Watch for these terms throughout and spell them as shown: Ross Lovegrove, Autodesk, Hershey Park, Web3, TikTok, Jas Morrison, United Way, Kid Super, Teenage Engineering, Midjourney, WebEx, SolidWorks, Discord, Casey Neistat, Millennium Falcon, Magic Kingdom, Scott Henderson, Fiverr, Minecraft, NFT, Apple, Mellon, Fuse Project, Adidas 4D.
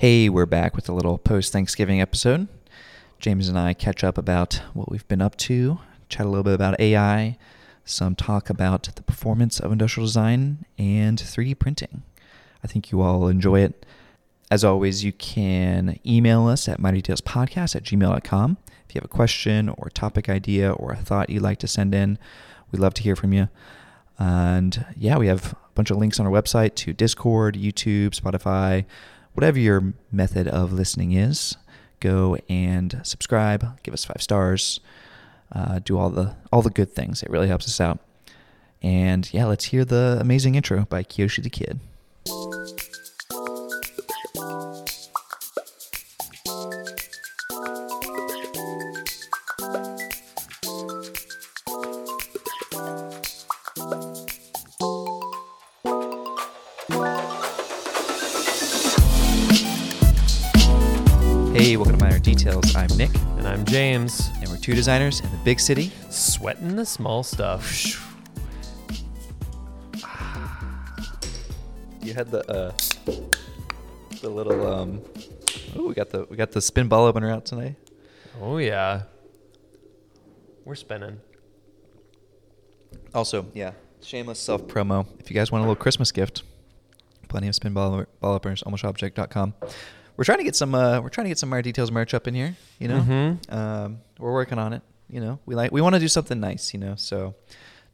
Hey, we're back with a little post-Thanksgiving episode. James and I catch up about what we've been up to, chat a little bit about AI, some talk about the performance of industrial design, and 3D printing. I think you all enjoy it. As always, you can email us at mydetailspodcast@gmail.com. If you have a question or a topic idea or a thought you'd like to send in, we'd love to hear from you. And yeah, we have a bunch of links on our website to Discord, YouTube, Spotify, whatever your method of listening is. Go and subscribe, give us 5 stars, do all the good things. It really helps us out. And yeah, let's hear the amazing intro by Kiyoshi the Kid. Hey, welcome to Minor Details. I'm Nick. And I'm James. And we're two designers in the big city. Sweating the small stuff. You had the little we got the spin ball opener out tonight. Oh yeah. We're spinning. Also, yeah, shameless self promo. If you guys want a little Christmas gift, plenty of spin ball openers, almostobject.com. We're trying to get some more details merch up in here, you know. Mm-hmm. We're working on it, you know. We want to do something nice, you know. So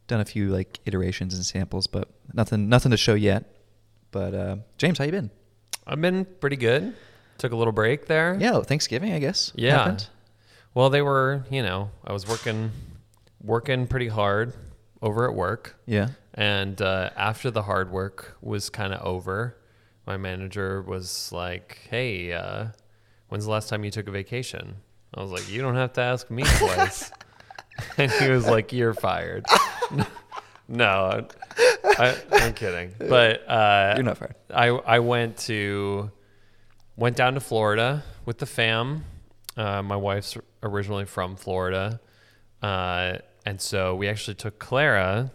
done a few like iterations and samples, but nothing to show yet. But James, how you been? I've been pretty good. Took a little break there. Yeah, Thanksgiving, I guess. Yeah. Happened. Well, they were, you know, I was working pretty hard over at work. Yeah. And after the hard work was kind of over, my manager was like, hey, when's the last time you took a vacation? I was like, you don't have to ask me twice. And he was like, you're fired. No, I'm kidding. But you're not fired. I went down to Florida with the fam. My wife's originally from Florida. And so we actually took Clara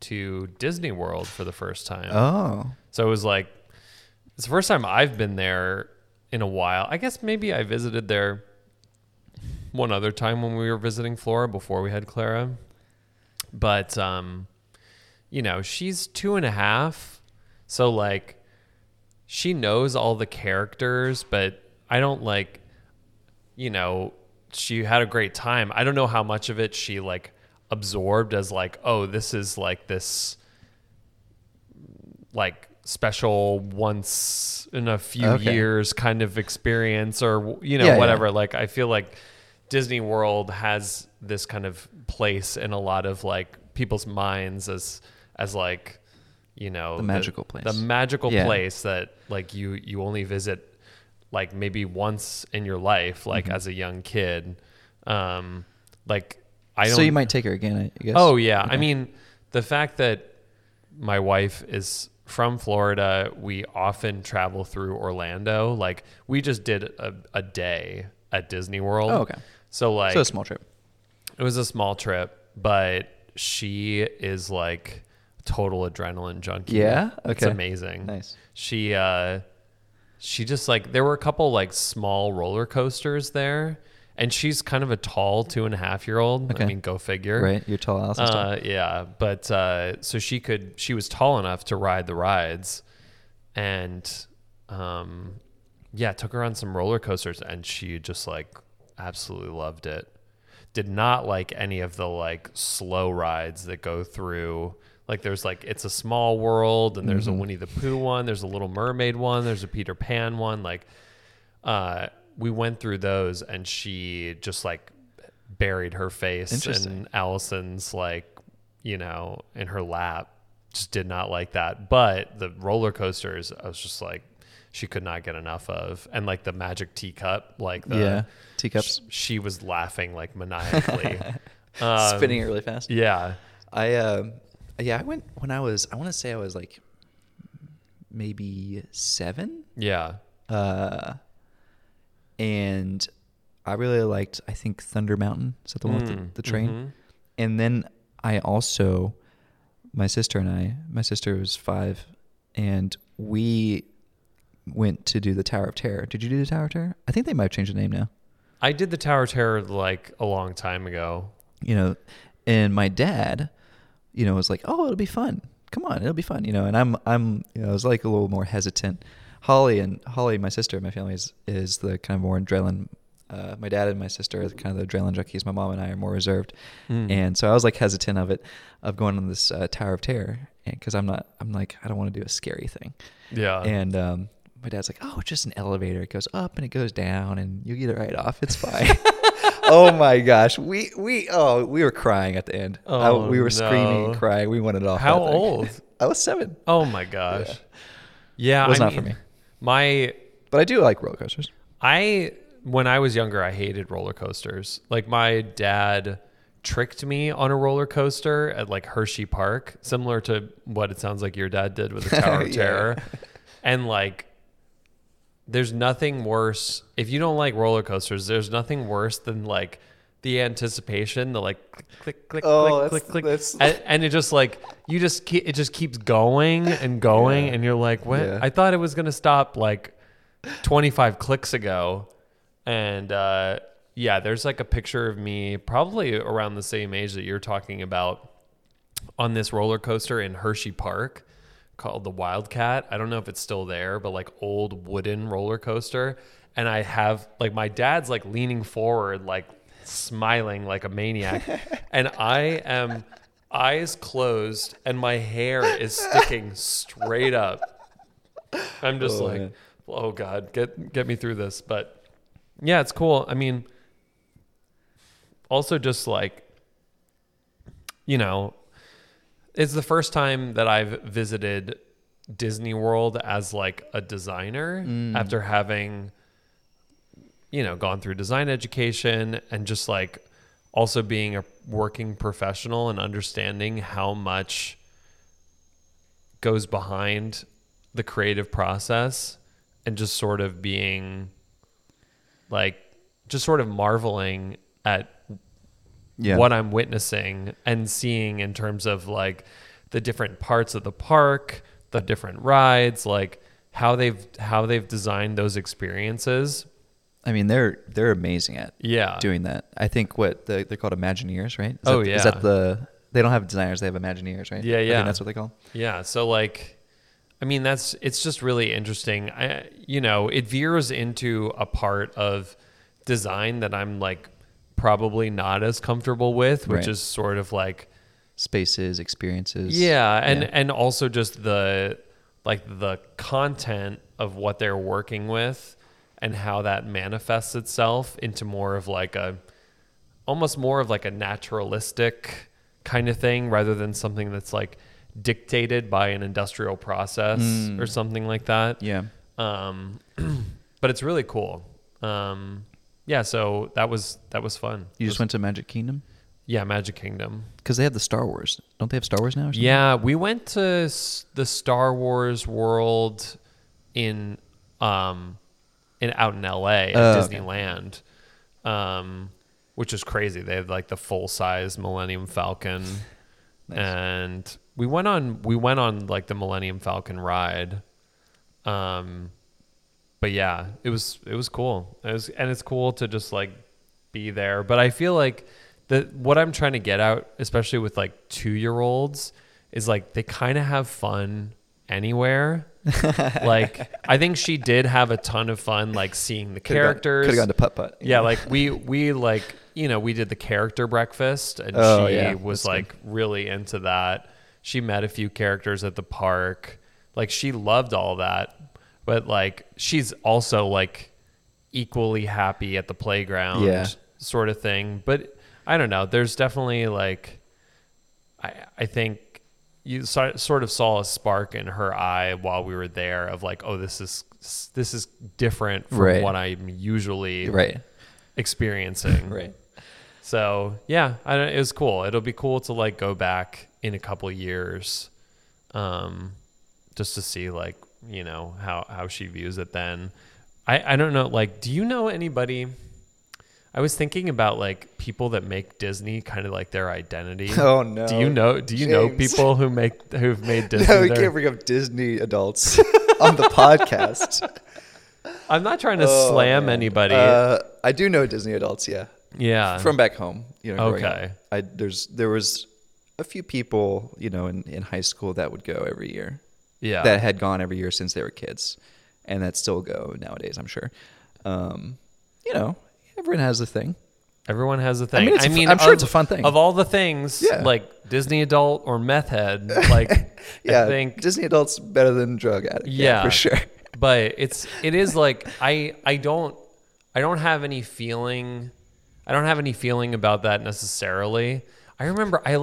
to Disney World for the first time. Oh. So it was like, it's the first time I've been there in a while. I guess maybe I visited there one other time when we were visiting Flora before we had Clara. But, you know, she's 2.5. So, like, she knows all the characters, but I don't, like, you know, she had a great time. I don't know how much of it she, like, absorbed as, like, oh, this is, like, this, like, special once in a few years kind of experience, or you know, whatever. Yeah. Like I feel like Disney World has this kind of place in a lot of like people's minds as like, you know, the magical place. The magical place that like you only visit like maybe once in your life, like as a young kid. Like I don't. So you might take her again, I guess. Oh yeah. Okay. I mean, the fact that my wife is from Florida, we often travel through Orlando. Like we just did a day at Disney World. Oh, okay. So like, so a small trip. It was a small trip, but she is like total adrenaline junkie. Yeah. Okay. It's amazing. Nice. She just like, there were a couple like small roller coasters there, and she's kind of a tall 2.5-year-old. Okay. I mean, go figure. Right, you're tall, Alice. Yeah, but so she was tall enough to ride the rides, and yeah, took her on some roller coasters, and she just like absolutely loved it. Did not like any of the like slow rides that go through. Like there's like It's a Small World, and there's a Winnie the Pooh one, there's a Little Mermaid one, there's a Peter Pan one, like. We went through those, and she just like buried her face in Allison's, like, you know, in her lap. Just did not like that. But the roller coasters, I was just like, she could not get enough of. And like the magic teacup, like the teacups. She was laughing like maniacally, spinning it really fast. Yeah, I went when I want to say I was like maybe 7. Yeah. And I really liked, I think, Thunder Mountain. Is that the one with the train? Mm-hmm. And then I also, my sister was 5, and we went to do the Tower of Terror. Did you do the Tower of Terror? I think they might have changed the name now. I did the Tower of Terror like a long time ago. You know, and my dad, you know, was like, "Oh, it'll be fun. Come on, it'll be fun." You know, and I'm, you know, I was like a little more hesitant. Holly, my sister, my family is the kind of more adrenaline. My dad and my sister are kind of the adrenaline junkies. My mom and I are more reserved, and so I was like hesitant of going on this Tower of Terror, because I don't want to do a scary thing. Yeah. And my dad's like, "Oh, it's just an elevator. It goes up and it goes down, and you get it right off. It's fine." Oh my gosh, we were crying at the end. Oh, we were screaming, and crying. We wanted it off. How old? I was 7. Oh my gosh. Yeah, it was not for me. But I do like roller coasters. When I was younger, I hated roller coasters. Like, my dad tricked me on a roller coaster at like Hershey Park, similar to what it sounds like your dad did with the Tower of Terror. And like, there's nothing worse. If you don't like roller coasters, there's nothing worse than like the anticipation, the like click, click, click, click. And it just like, it just keeps going and going. Yeah. And you're like, what? Yeah. I thought it was going to stop like 25 clicks ago. And there's like a picture of me probably around the same age that you're talking about on this roller coaster in Hershey Park called the Wildcat. I don't know if it's still there, but like old wooden roller coaster. And I have like, my dad's like leaning forward, like smiling like a maniac. And I am eyes closed and my hair is sticking straight up. I'm just man. Oh God, get me through this. But yeah, it's cool. I mean, also just like, you know, it's the first time that I've visited Disney World as like a designer after having, you know, gone through design education and just like also being a working professional and understanding how much goes behind the creative process and just sort of being... like just sort of marveling at what I'm witnessing and seeing in terms of like the different parts of the park, the different rides, like how they've designed those experiences. I mean, they're amazing at doing that. I think they're called Imagineers, right? They don't have designers, they have Imagineers, right? Yeah. I think that's what they call them. Yeah. So like, I mean, it's just really interesting. It veers into a part of design that I'm like probably not as comfortable with, which is sort of like spaces, experiences. Yeah. And also just the content of what they're working with and how that manifests itself into more of like a naturalistic kind of thing rather than something that's like dictated by an industrial process or something like that. Yeah. But it's really cool. So that was fun. You just went to Magic Kingdom? Yeah, Magic Kingdom. Because they have the Star Wars. Don't they have Star Wars now or something? Yeah, we went to the Star Wars world out in LA at Disneyland. Okay. Which is crazy. They had like the full-size Millennium Falcon. Nice. And we went on like the Millennium Falcon ride. But yeah, it was cool. And it's cool to just like be there. But I feel like what I'm trying to get out, especially with like 2-year-olds, is like, they kind of have fun anywhere. Like, I think she did have a ton of fun, like seeing the characters. Could have gone to putt-putt. Yeah. Like we like, you know, we did the character breakfast and she was like really into that. She met a few characters at the park. Like, she loved all that. But, like, she's also, like, equally happy at the playground sort of thing. But I don't know. There's definitely, like, I think you sort of saw a spark in her eye while we were there of, like, oh, this is different from what I'm usually experiencing. Right. So, yeah, it was cool. It'll be cool to, like, go back in a couple years just to see like, you know, how she views it then. I don't know, like, do you know anybody? I was thinking about like people that make Disney kind of like their identity. Oh no. Do you know people who who've made Disney? No, we can't bring up Disney adults on the podcast. I'm not trying to slam anybody. I do know Disney adults, yeah. Yeah. From back home. You know, okay. There was a few people, you know, in high school that would go every year. Yeah. That had gone every year since they were kids. And that still go nowadays, I'm sure. You know, everyone has a thing. Everyone has a thing. I'm sure it's a fun thing. Of all the things, like Disney adult or meth head, like I think Disney adult's better than drug addict. Yeah, for sure. But it is like I don't have any feeling about that necessarily. I remember I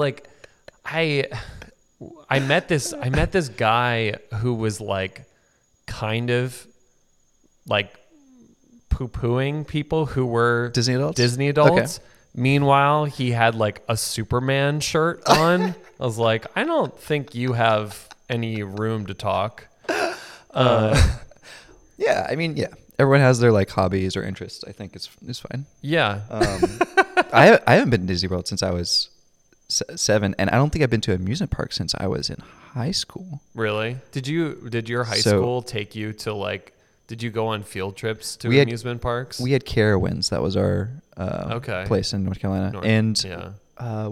met this guy who was like kind of like poo-pooing people who were Disney adults. Okay. Meanwhile, he had like a Superman shirt on. I was like, I don't think you have any room to talk. Yeah, I mean, yeah, everyone has their like hobbies or interests. I think it's fine. Yeah, I haven't been to Disney World since I was seven, and I don't think I've been to an amusement park since I was in high school. Really? Did your high school take you to like? Did you go on field trips to amusement parks? We had Carowinds. That was our place in North Carolina. I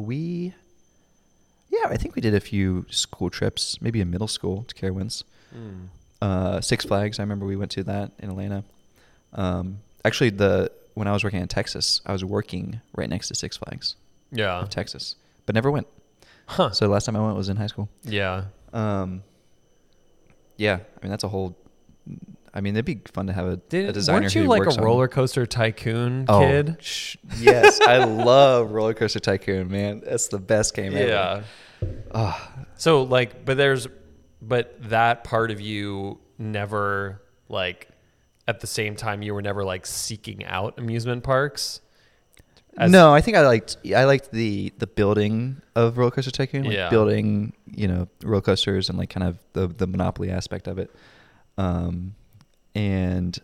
think we did a few school trips, maybe in middle school to Carowinds. Mm. Six Flags, I remember we went to that in Atlanta. Actually, when I was working in Texas, I was working right next to Six Flags. Yeah. Of Texas, but never went. Huh. So the last time I went was in high school. Yeah. Yeah, I mean, that's a whole... I mean, it'd be fun to have a designer. Weren't you who like works a Roller Coaster Tycoon kid? Yes, I love Roller Coaster Tycoon, man. That's the best game ever. Yeah. Oh. So like, but that part of you never like. At the same time, you were never like seeking out amusement parks. No, I think I liked the building of Roller Coaster Tycoon, building, you know, roller coasters and like kind of the monopoly aspect of it. And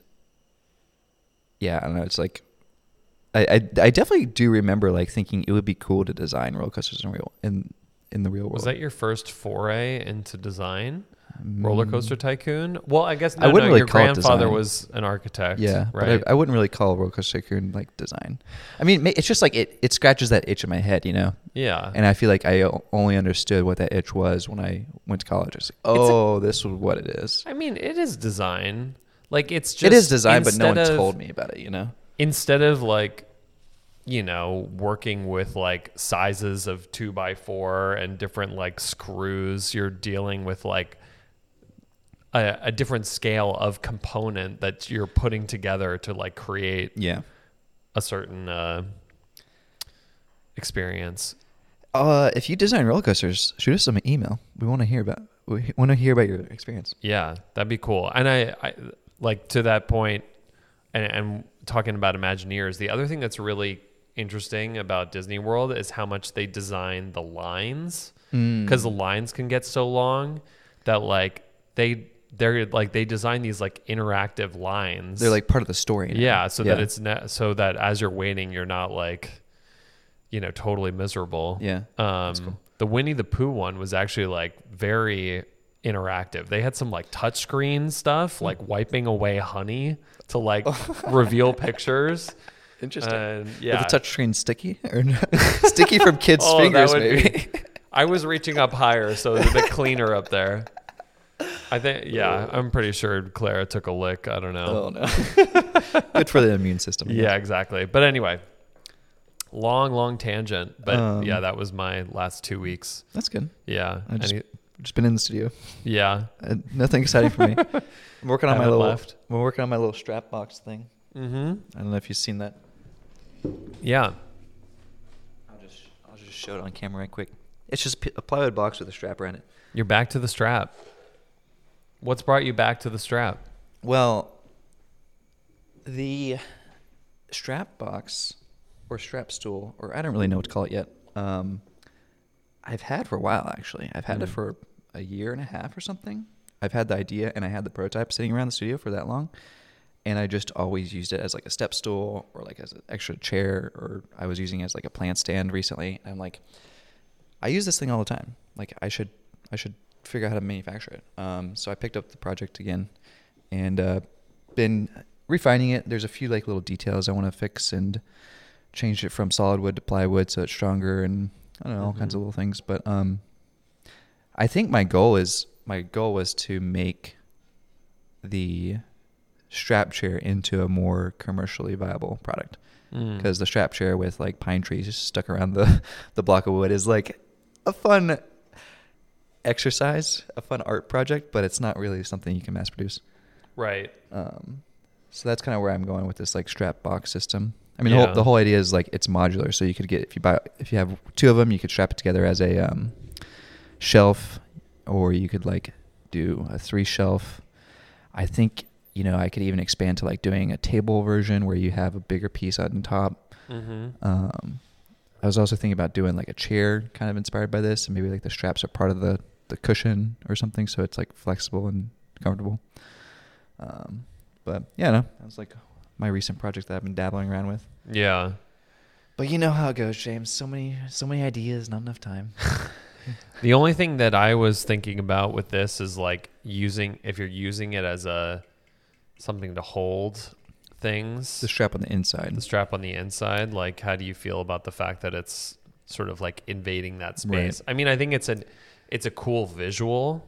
yeah, I don't know. It's like, I definitely do remember like thinking it would be cool to design roller coasters in the real world. Was that your first foray into design? Roller Coaster Tycoon? Well, I guess your grandfather was an architect. Yeah, right. But I wouldn't really call Roller Coaster Tycoon like design. I mean, it's just like it scratches that itch in my head, you know? Yeah. And I feel like I only understood what that itch was when I went to college. I was like, this was what it is. I mean, it is design. Like it's just. It is design, but no one told me about it, you know? Instead of like, you know, working with like sizes of 2x4 and different like screws, you're dealing with like a different scale of component that you're putting together to like create a certain experience. If you design roller coasters, shoot us an email. We want to hear about your experience. Yeah, that'd be cool. And I like to that point, and talking about Imagineers, the other thing that's really interesting about Disney World is how much they design the lines, because the lines can get so long that like they're like they design these like interactive lines. They're like part of the story now. Yeah, that it's not, so that as you're waiting, you're not like, you know, totally miserable. Yeah, that's cool. The Winnie the Pooh one was actually like very interactive. They had some like touchscreen stuff, like wiping away honey to like reveal pictures. Interesting. Yeah, is the touchscreen sticky or no? Sticky from kids' fingers? Maybe. I was reaching up higher, so it's a bit cleaner up there. I think, yeah, I'm pretty sure Clara took a lick. I don't know. Oh, no. Good for the immune system. Yeah, exactly. But anyway, long tangent. But yeah, that was my last 2 weeks. That's good. Yeah. I've just been in the studio. Yeah. Nothing exciting for me. We're working on my little strap box thing. Mm-hmm. I don't know if you've seen that. Yeah. I'll just show it on camera right quick. It's just a plywood box with a strap around it. You're back to the strap. What's brought you back to the strap? Well, the strap box or strap stool, or I don't really know what to call it yet. I've had for a while, actually. I've had it for a year and a half or something. I've had the idea and I had the prototype sitting around the studio for that long. And I just always used it as like a step stool or like as an extra chair, or I was using it as like a plant stand recently. And I'm like, I use this thing all the time. Like I should figure out how to manufacture it. So I picked up the project again and been refining it. There's a few like little details I want to fix and change it from solid wood to plywood so it's stronger, and I don't know, all kinds of little things. But I think my goal was to make the strap chair into a more commercially viable product, because the strap chair with like pine trees stuck around the block of wood is like a fun exercise, a fun art project, but it's not really something you can mass produce. Right. So that's kind of where I'm going with this like strap box system. I mean, the whole idea is like it's modular, so you could get, if you have two of them, you could strap it together as a shelf, or you could like do a 3-shelf. I think, you know, I could even expand to like doing a table version where you have a bigger piece on top. I was also thinking about doing like a chair kind of inspired by this, and maybe like the straps are part of the cushion or something, so it's like flexible and comfortable. But yeah, no, that was like my recent project that I've been dabbling around with. Yeah. But you know how it goes, James. So many ideas, not enough time. The only thing that I was thinking about with this is like if you're using it as something to hold things. The strap on the inside. Like, how do you feel about the fact that it's sort of like invading that space? Right. I mean, I think it's a cool visual.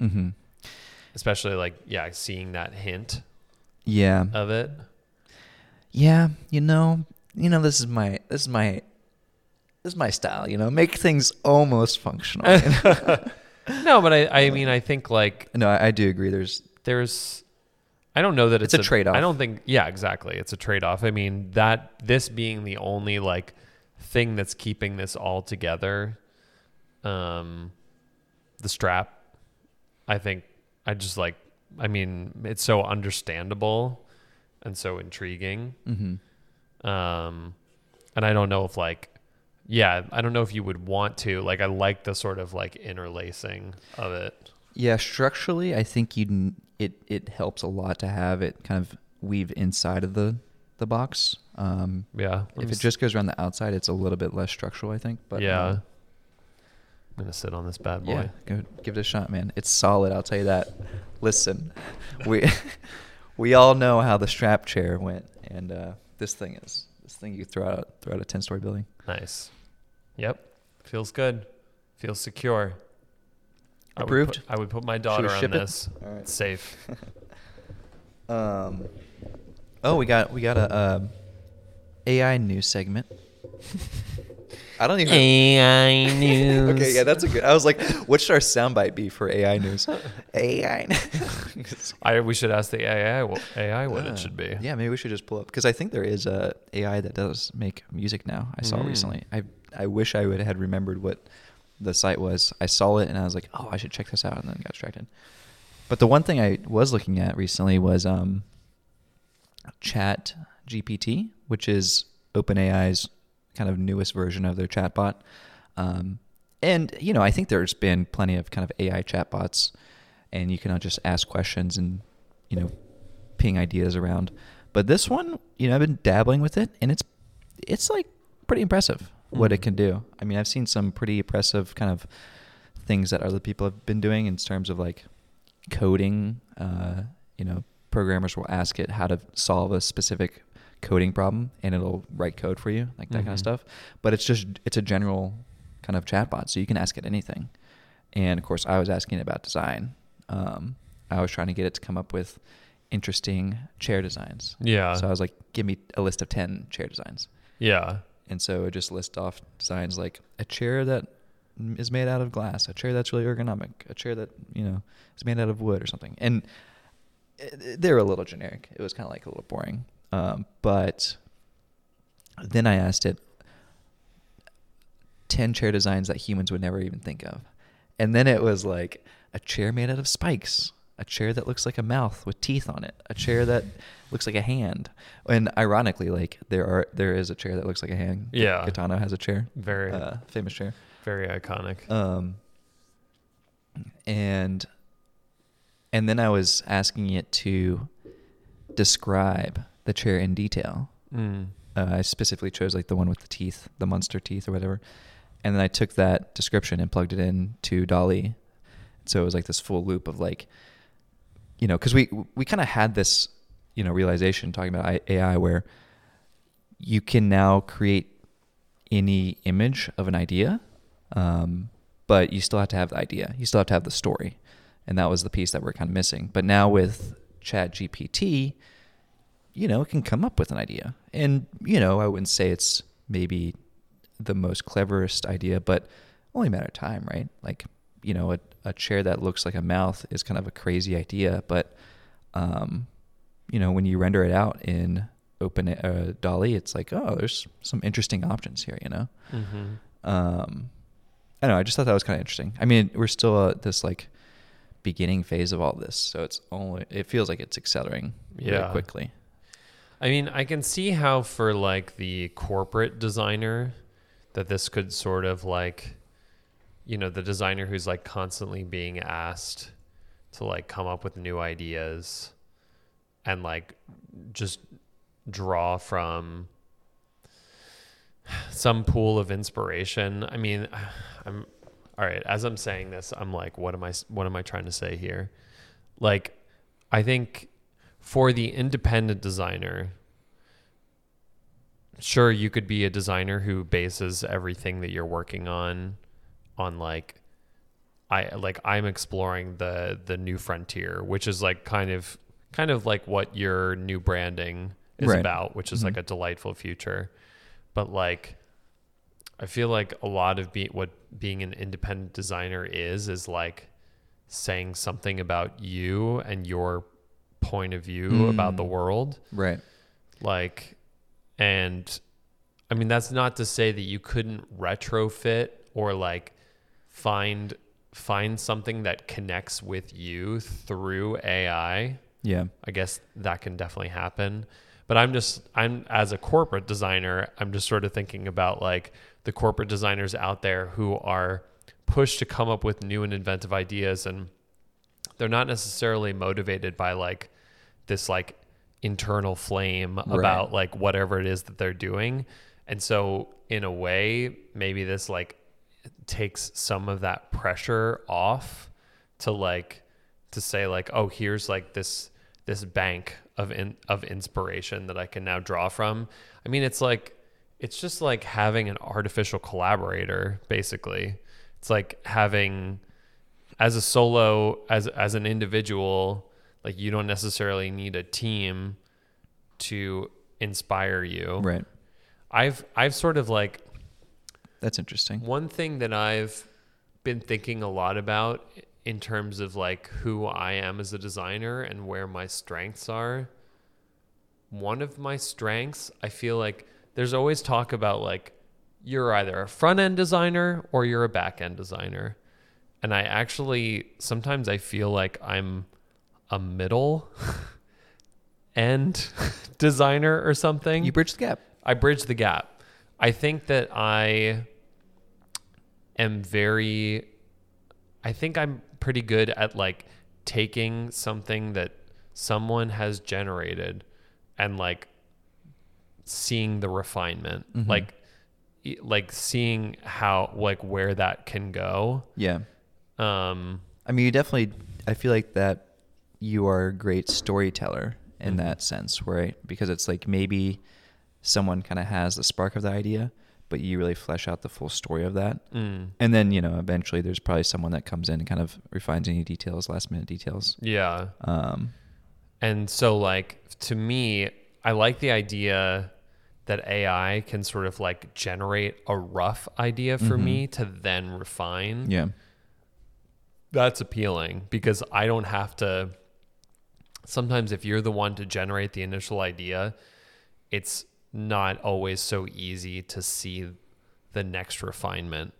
Mm-hmm. Especially like, yeah, seeing that hint. Yeah. Of it. Yeah. You know, this is my style, you know, make things almost functional. No, but I mean, I think like, no, I do agree. There's, I don't know that it's a trade-off. I don't think, yeah, exactly. It's a trade-off. I mean, this being the only like thing that's keeping this all together, the strap, I think I just like, I mean, it's so understandable and so intriguing. Mm-hmm. And I don't know if like, yeah, I don't know if you would want to, like, I like the sort of like interlacing of it. Yeah. Structurally, I think it helps a lot to have it kind of weave inside of the box. Yeah. If it just goes around the outside, it's a little bit less structural, I think. But yeah. I'm going to sit on this bad boy. Yeah, go give it a shot, man. It's solid, I'll tell you that. Listen, we all know how the strap chair went, and this thing you throw out a 10-story building. Nice. Yep. Feels good. Feels secure. Approved. I would put my daughter on this. All right. It's safe. Oh, we got a AI news segment. I don't even AI news. Okay, yeah, that's a good. I was like, what should our soundbite be for AI news? AI. We should ask the AI what it should be. Yeah, maybe we should just pull up, because I think there is a AI that does make music now. I saw recently. I wish I would have remembered what the site was. I saw it and I was like, oh, I should check this out, and then got distracted. But the one thing I was looking at recently was ChatGPT, which is OpenAI's kind of newest version of their chatbot. And, you know, I think there's been plenty of kind of AI chatbots, and you can just ask questions and, you know, ping ideas around. But this one, you know, I've been dabbling with it, and it's like pretty impressive what it can do. I mean, I've seen some pretty impressive kind of things that other people have been doing in terms of like coding. You know, programmers will ask it how to solve a specific coding problem, and it'll write code for you, like that kind of stuff. But it's a general kind of chatbot, so you can ask it anything. And of course, I was asking about design. I was trying to get it to come up with interesting chair designs. Yeah. So I was like, give me a list of 10 chair designs. Yeah. And so it just lists off designs like a chair that is made out of glass, a chair that's really ergonomic, a chair that, you know, is made out of wood or something. And they were a little generic. It was kind of like a little boring. But then I asked it 10 chair designs that humans would never even think of. And then it was like a chair made out of spikes, a chair that looks like a mouth with teeth on it, a chair that looks like a hand. And ironically, like there is a chair that looks like a hand. Yeah. Gaetano has a chair. Very famous chair. Very iconic. And then I was asking it to describe the chair in detail. I specifically chose like the one with the teeth, the monster teeth or whatever, and then I took that description and plugged it in to Dali, so it was like this full loop of like, you know, because we kind of had this you know, realization talking about AI where you can now create any image of an idea, but you still have to have the idea. You still have to have the story. And that was the piece that we're kind of missing. But now with ChatGPT, you know, it can come up with an idea. And, you know, I wouldn't say it's maybe the most cleverest idea, but only a matter of time, right? Like, you know, a chair that looks like a mouth is kind of a crazy idea, but, you know, when you render it out in Dali, it's like, oh, there's some interesting options here, you know? Mm-hmm. I don't know. I just thought that was kind of interesting. I mean, we're still at this like beginning phase of all this. So it feels like it's accelerating really quickly. I mean, I can see how for like the corporate designer that this could sort of like, you know, the designer who's like constantly being asked to like come up with new ideas and like just draw from some pool of inspiration. I mean, I'm all right. As I'm saying this, I'm like, what am I trying to say here? Like, I think for the independent designer, sure, you could be a designer who bases everything that you're working on like, I'm exploring the new frontier, which is like kind of like what your new branding is right. about, which is mm-hmm. like a delightful future. But like, I feel like a lot of what being an independent designer is like saying something about you and your point of view about the world. Right. Like, and I mean, that's not to say that you couldn't retrofit or like find something that connects with you through AI. Yeah. I guess that can definitely happen. But I'm as a corporate designer, I'm just sort of thinking about like the corporate designers out there who are pushed to come up with new and inventive ideas. And they're not necessarily motivated by like this like internal flame right. about like whatever it is that they're doing. And so in a way, maybe this like takes some of that pressure off to like, to say like, oh, here's like this bank of inspiration that I can now draw from. I mean, it's like, it's just like having an artificial collaborator, basically. It's like having as an individual, like you don't necessarily need a team to inspire you. Right. I've sort of like, that's interesting. One thing that I've been thinking a lot about in terms of like who I am as a designer and where my strengths are. One of my strengths, I feel like there's always talk about like, you're either a front end designer or you're a back end designer. And I actually, sometimes I feel like I'm a middle end designer or something. You bridge the gap. I bridge the gap. I think that I'm pretty good at like taking something that someone has generated and like seeing the refinement, mm-hmm. like seeing how, like where that can go. Yeah. I mean, you definitely, I feel like that you are a great storyteller in mm-hmm. that sense, right? Because it's like maybe someone kind of has the spark of the idea, but you really flesh out the full story of that. Mm. And then, you know, eventually there's probably someone that comes in and kind of refines any details, last minute details. Yeah. And so like, to me, I like the idea that AI can sort of like generate a rough idea for mm-hmm. me to then refine. Yeah. That's appealing because I don't have to, sometimes if you're the one to generate the initial idea, it's not always so easy to see the next refinement.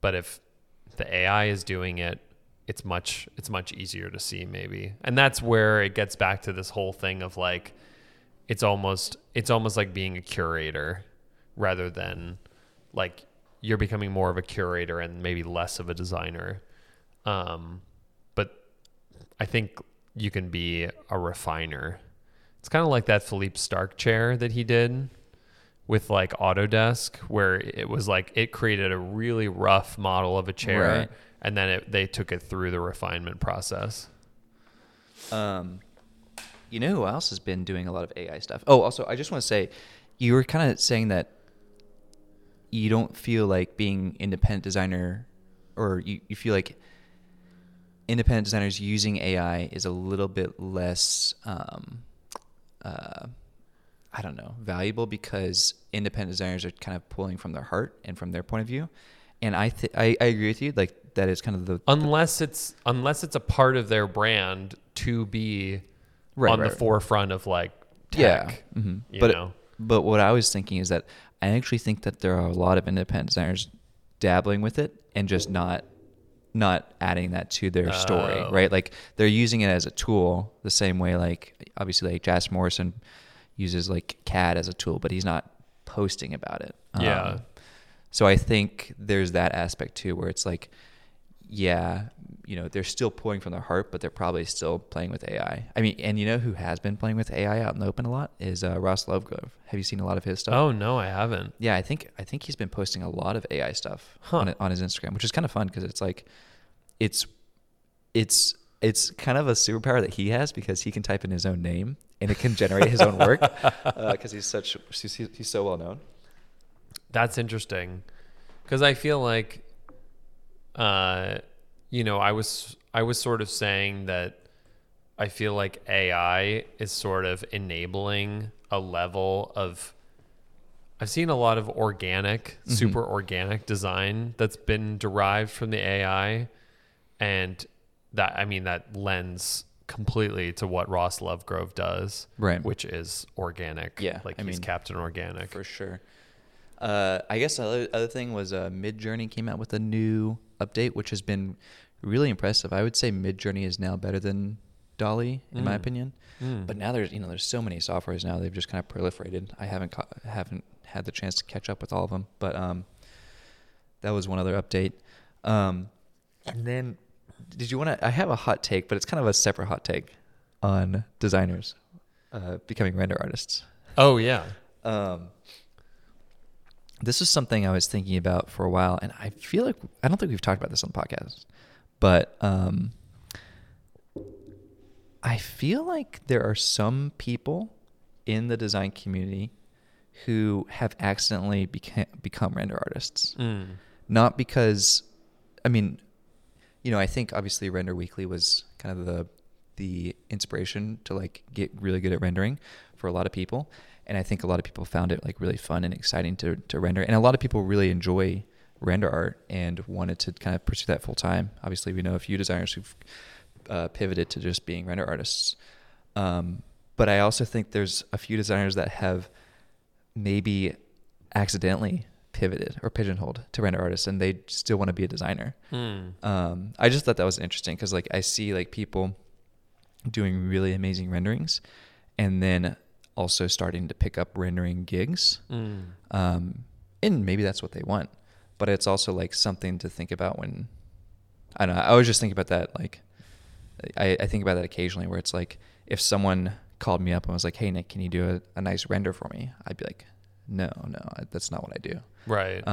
But if the AI is doing it, it's much easier to see maybe. And that's where it gets back to this whole thing of like, it's almost like being a curator rather than like you're becoming more of a curator and maybe less of a designer. But I think you can be a refiner. It's kind of like that Philippe Starck chair that he did with like Autodesk, where it was like it created a really rough model of a chair, right. and then they took it through the refinement process. You know who else has been doing a lot of AI stuff? Oh, also, I just want to say, you were kind of saying that you don't feel like being independent designer, or you feel like independent designers using AI is a little bit less, I don't know, valuable, because independent designers are kind of pulling from their heart and from their point of view. And I agree with you. Like, that is kind of the unless it's a part of their brand to be on the forefront of like tech. Yeah. Mm-hmm. But what I was thinking is that I actually think that there are a lot of independent designers dabbling with it and just not adding that to their story, right? Like, they're using it as a tool the same way, like, obviously, like, Jas Morrison uses like CAD as a tool, but he's not posting about it. So I think there's that aspect too, where it's like, yeah, you know, they're still pulling from their heart, but they're probably still playing with AI. I mean, and you know who has been playing with AI out in the open a lot is Ross Lovegrove. Have you seen a lot of his stuff? Oh no, I haven't. Yeah, I think he's been posting a lot of AI stuff on his Instagram, which is kind of fun because it's like, it's kind of a superpower that he has, because he can type in his own name and it can generate his own work, because he's so well known. That's interesting, because I feel like, I was sort of saying that I feel like AI is sort of enabling a level of, I've seen a lot of organic, mm-hmm. super organic design that's been derived from the AI, and that lends completely to what Ross Lovegrove does, right? Which is organic. Yeah, like he's Captain Organic for sure. I guess the other thing was Midjourney came out with a new update, which has been really impressive. I would say Midjourney is now better than Dali, in my opinion. Mm. But now there's so many softwares now, they've just kind of proliferated. I haven't had the chance to catch up with all of them, but that was one other update. And then, did you want to? I have a hot take, but it's kind of a separate hot take on designers becoming render artists. Oh yeah. This is something I was thinking about for a while, and I feel like, I don't think we've talked about this on the podcast, but I feel like there are some people in the design community who have accidentally become render artists. Mm. Not because, I mean, you know, I think obviously Render Weekly was kind of the inspiration to like get really good at rendering for a lot of people. And I think a lot of people found it like really fun and exciting to render. And a lot of people really enjoy render art and wanted to kind of pursue that full time. Obviously, we know a few designers who've pivoted to just being render artists. But I also think there's a few designers that have maybe accidentally pivoted or pigeonholed to render artists, and they still want to be a designer. Mm. I just thought that was interesting, because like I see like people doing really amazing renderings and then also starting to pick up rendering gigs. Mm. And maybe that's what they want, but it's also like something to think about when, I don't know. I always just think about that. Like I think about that occasionally, where it's like, if someone called me up and was like, "Hey Nick, can you do a nice render for me?" I'd be like, no, that's not what I do. Right.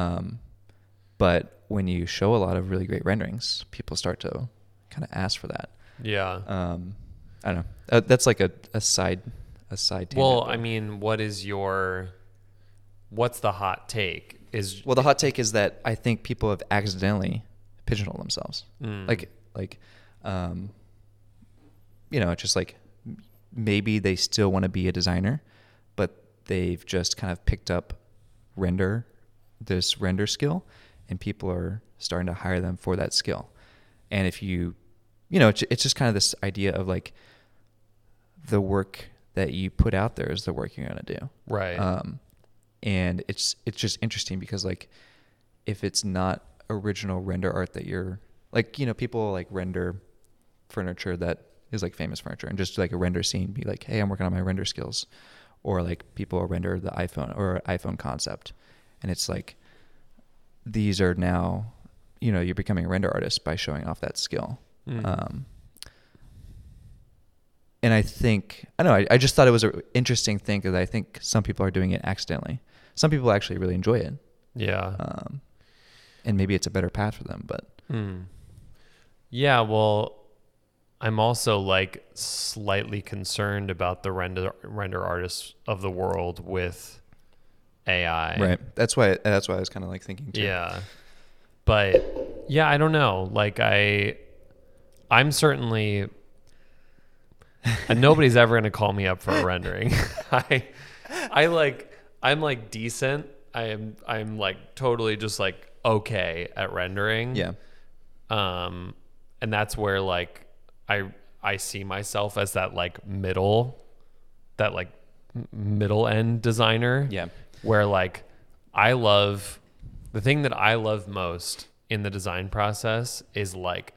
But when you show a lot of really great renderings, people start to kind of ask for that. Yeah. I don't know. That's like a side. Well, I mean, what's the hot take? The hot take is that I think people have accidentally pigeonholed themselves. Mm. You know, it's just like, maybe they still want to be a designer, but they've just kind of picked up this render skill, and people are starting to hire them for that skill. And if you know, it's just kind of this idea of like, the work that you put out there is the work you're going to do. Right. And it's just interesting, because like, if it's not original render art that you're like, you know, people like render furniture that is like famous furniture, and just like a render scene be like, "Hey, I'm working on my render skills." Or like people render the iPhone or iPhone concept. And it's like, these are now, you know, you're becoming a render artist by showing off that skill. Mm. And I think, I don't know, I just thought it was an interesting thing, because I think some people are doing it accidentally. Some people actually really enjoy it. Yeah. And maybe it's a better path for them, but. Mm. Yeah, well, I'm also like slightly concerned about the render artists of the world with AI. Right. That's why I was kind of like thinking too. Yeah. But yeah, I don't know. Like I'm certainly nobody's ever going to call me up for a rendering. I'm like decent. I'm like totally just like okay at rendering. Yeah. And that's where like I see myself as that like middle end designer. Yeah. Where like the thing that I love most in the design process is like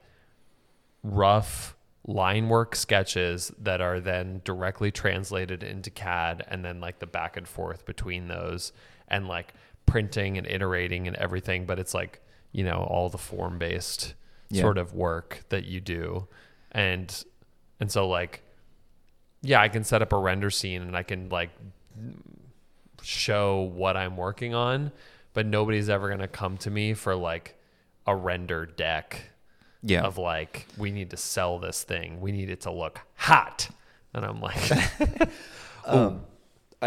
rough line work sketches that are then directly translated into CAD, and then like the back and forth between those and like printing and iterating and everything. But it's like, you know, all the form based sort of work that you do. And so like, yeah, I can set up a render scene and I can like show what I'm working on, but nobody's ever going to come to me for like a render deck of like, we need to sell this thing. We need it to look hot. And I'm like, I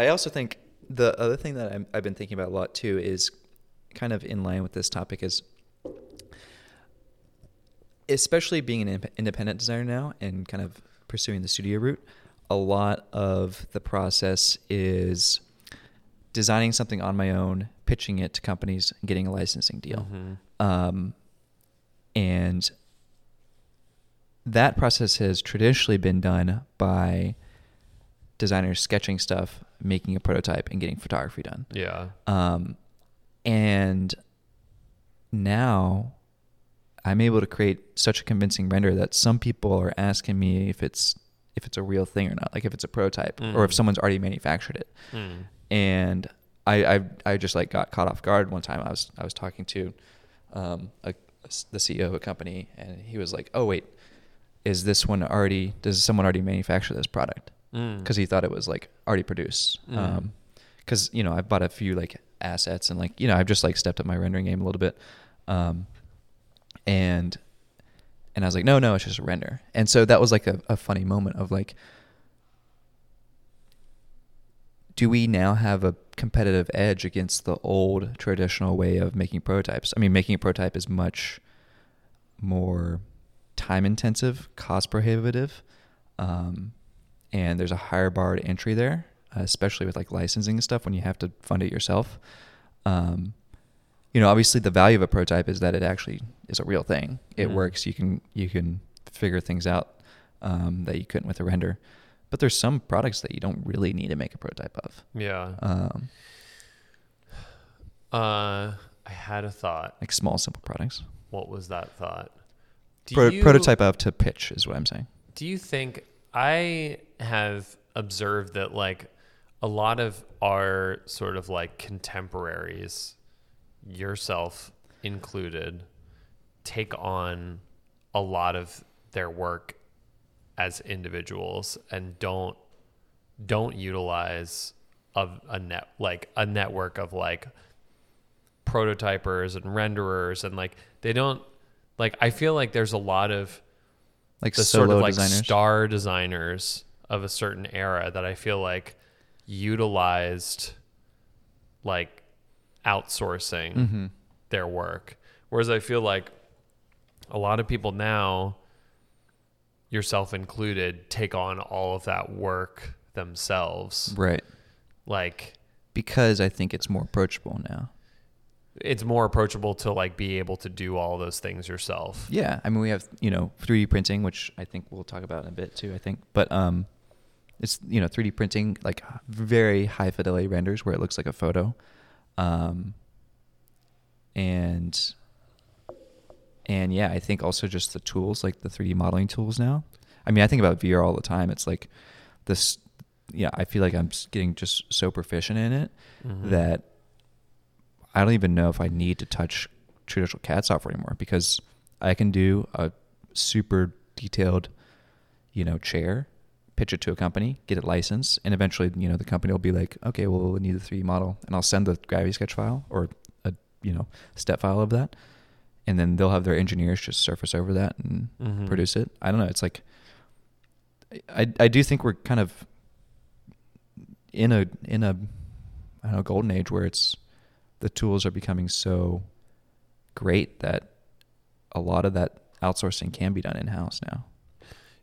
also think the other thing that I've been thinking about a lot too is kind of in line with this topic is, especially being an independent designer now and kind of pursuing the studio route, a lot of the process is designing something on my own, pitching it to companies, and getting a licensing deal. Mm-hmm. And that process has traditionally been done by designers sketching stuff, making a prototype, and getting photography done. Yeah. And now I'm able to create such a convincing render that some people are asking me if it's a real thing or not, like if it's a prototype or if someone's already manufactured it. Mm. And I just like got caught off guard one time. I was talking to the CEO of a company, and he was like, "Oh wait, does someone already manufacture this product?" Because he thought it was like already produced. Because you know, I've bought a few like assets, and like, you know, I've just like stepped up my rendering game a little bit. And I was like, no, it's just a render. And so that was like a funny moment of like, do we now have a competitive edge against the old traditional way of making prototypes? I mean, making a prototype is much more time intensive, cost prohibitive. And there's a higher bar to entry there, especially with like licensing and stuff when you have to fund it yourself. You know, obviously the value of a prototype is that it actually is a real thing. It works. You can figure things out that you couldn't with a render. But there's some products that you don't really need to make a prototype of. Yeah. I had a thought. Like small, simple products. What was that thought? Prototype of to pitch is what I'm saying. Do you think... I have observed that like a lot of our sort of like contemporaries, yourself included, take on a lot of their work as individuals and don't utilize a network of like prototypers and renderers, and like they don't like, I feel like there's a lot of like the sort of like designers. Star designers of a certain era that I feel like utilized like outsourcing their work. Whereas I feel like a lot of people now, yourself included, take on all of that work themselves. Right. Like, because I think it's more approachable now. It's more approachable to like be able to do all those things yourself. Yeah. I mean, we have, you know, 3D printing, which I think we'll talk about in a bit too, I think. But it's, you know, 3D printing, like very high fidelity renders where it looks like a photo. And yeah, I think also just the tools, like the 3D modeling tools now. I mean, I think about VR all the time. It's like this, yeah, I feel like I'm getting just so proficient in it that I don't even know if I need to touch traditional CAD software anymore, because I can do a super detailed, you know, chair, pitch it to a company, get it licensed, and eventually, you know, the company will be like, okay, well, we need the 3D model, and I'll send the Gravity Sketch file or a, you know, step file of that, and then they'll have their engineers just surface over that and produce it. I don't know. It's like I do think we're kind of in a I don't know, golden age where it's the tools are becoming so great that a lot of that outsourcing can be done in-house now.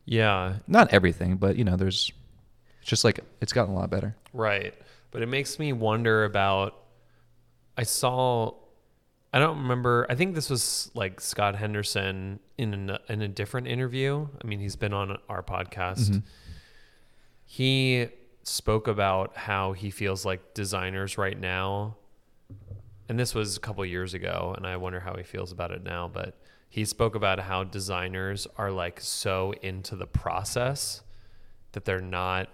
Yeah. Not everything, but there's just like, it's gotten a lot better. Right. But it makes me wonder about, I don't remember, I think this was like Scott Henderson in a different interview. I mean, he's been on our podcast. Mm-hmm. He spoke about how he feels like designers right now, and this was a couple of years ago, and I wonder how he feels about it now, but he spoke about how designers are like so into the process that they're not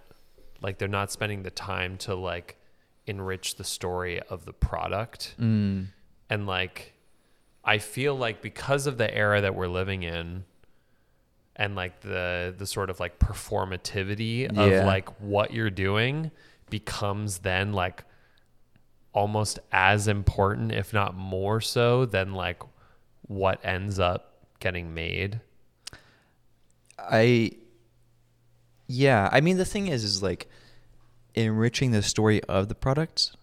spending the time to like enrich the story of the product. Mm. And like, I feel like because of the era that we're living in, and like the sort of like performativity of like what you're doing becomes then like almost as important, if not more so, than like what ends up getting made. I mean, the thing is like enriching the story of the product.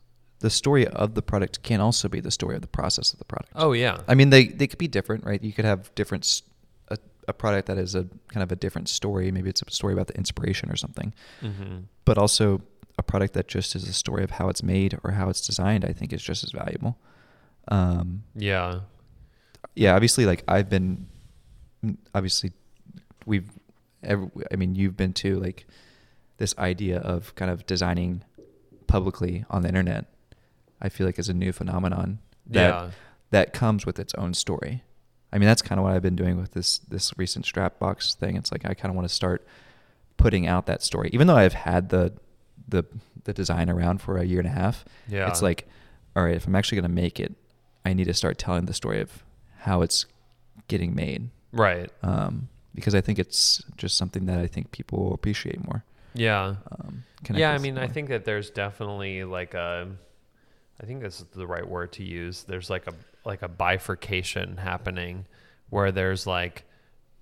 The story of the product can also be the story of the process of the product. Oh yeah. I mean, they could be different, right? You could have different a product that is a kind of a different story. Maybe it's a story about the inspiration or something, mm-hmm. but also a product that just is a story of how it's made or how it's designed, I think is just as valuable. Yeah. Obviously, like you've been too, like this idea of kind of designing publicly on the internet, I feel like is a new phenomenon that comes with its own story. I mean, that's kind of what I've been doing with this recent Strapbox thing. It's like I kind of want to start putting out that story, even though I've had the design around for a year and a half. Yeah, it's like, all right, if I'm actually going to make it, I need to start telling the story of how it's getting made. Right. Because I think it's just something that I think people will appreciate more. Yeah. I mean, more. I think that there's definitely like I think this is the right word to use. There's like a bifurcation happening where there's like,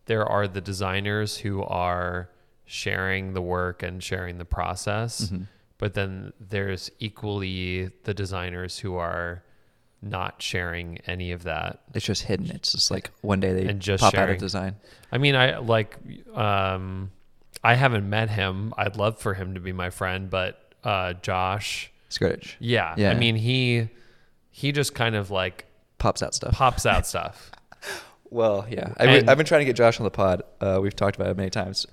there are the designers who are sharing the work and sharing the process, mm-hmm. but then there's equally the designers who are not sharing any of that. It's just hidden. It's just like one day they just pop out of design. I mean, I haven't met him. I'd love for him to be my friend, but Josh Skrtich. Yeah. I mean, he just kind of like pops out stuff. Well, yeah. I've been trying to get Josh on the pod. We've talked about it many times.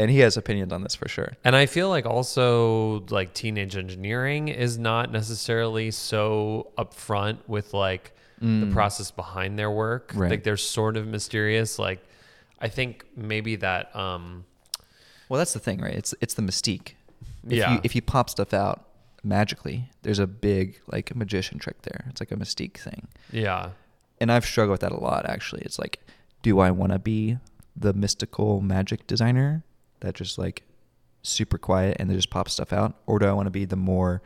And he has opinions on this for sure. And I feel like also like teenage engineering is not necessarily so upfront with like the process behind their work. Right. Like they're sort of mysterious. Like I think maybe that, well, that's the thing, right? It's the mystique. If you pop stuff out magically, there's a big like magician trick there. It's like a mystique thing. Yeah. And I've struggled with that a lot, actually. It's like, do I want to be the mystical magic designer that just like super quiet and they just pop stuff out? Or do I want to be the more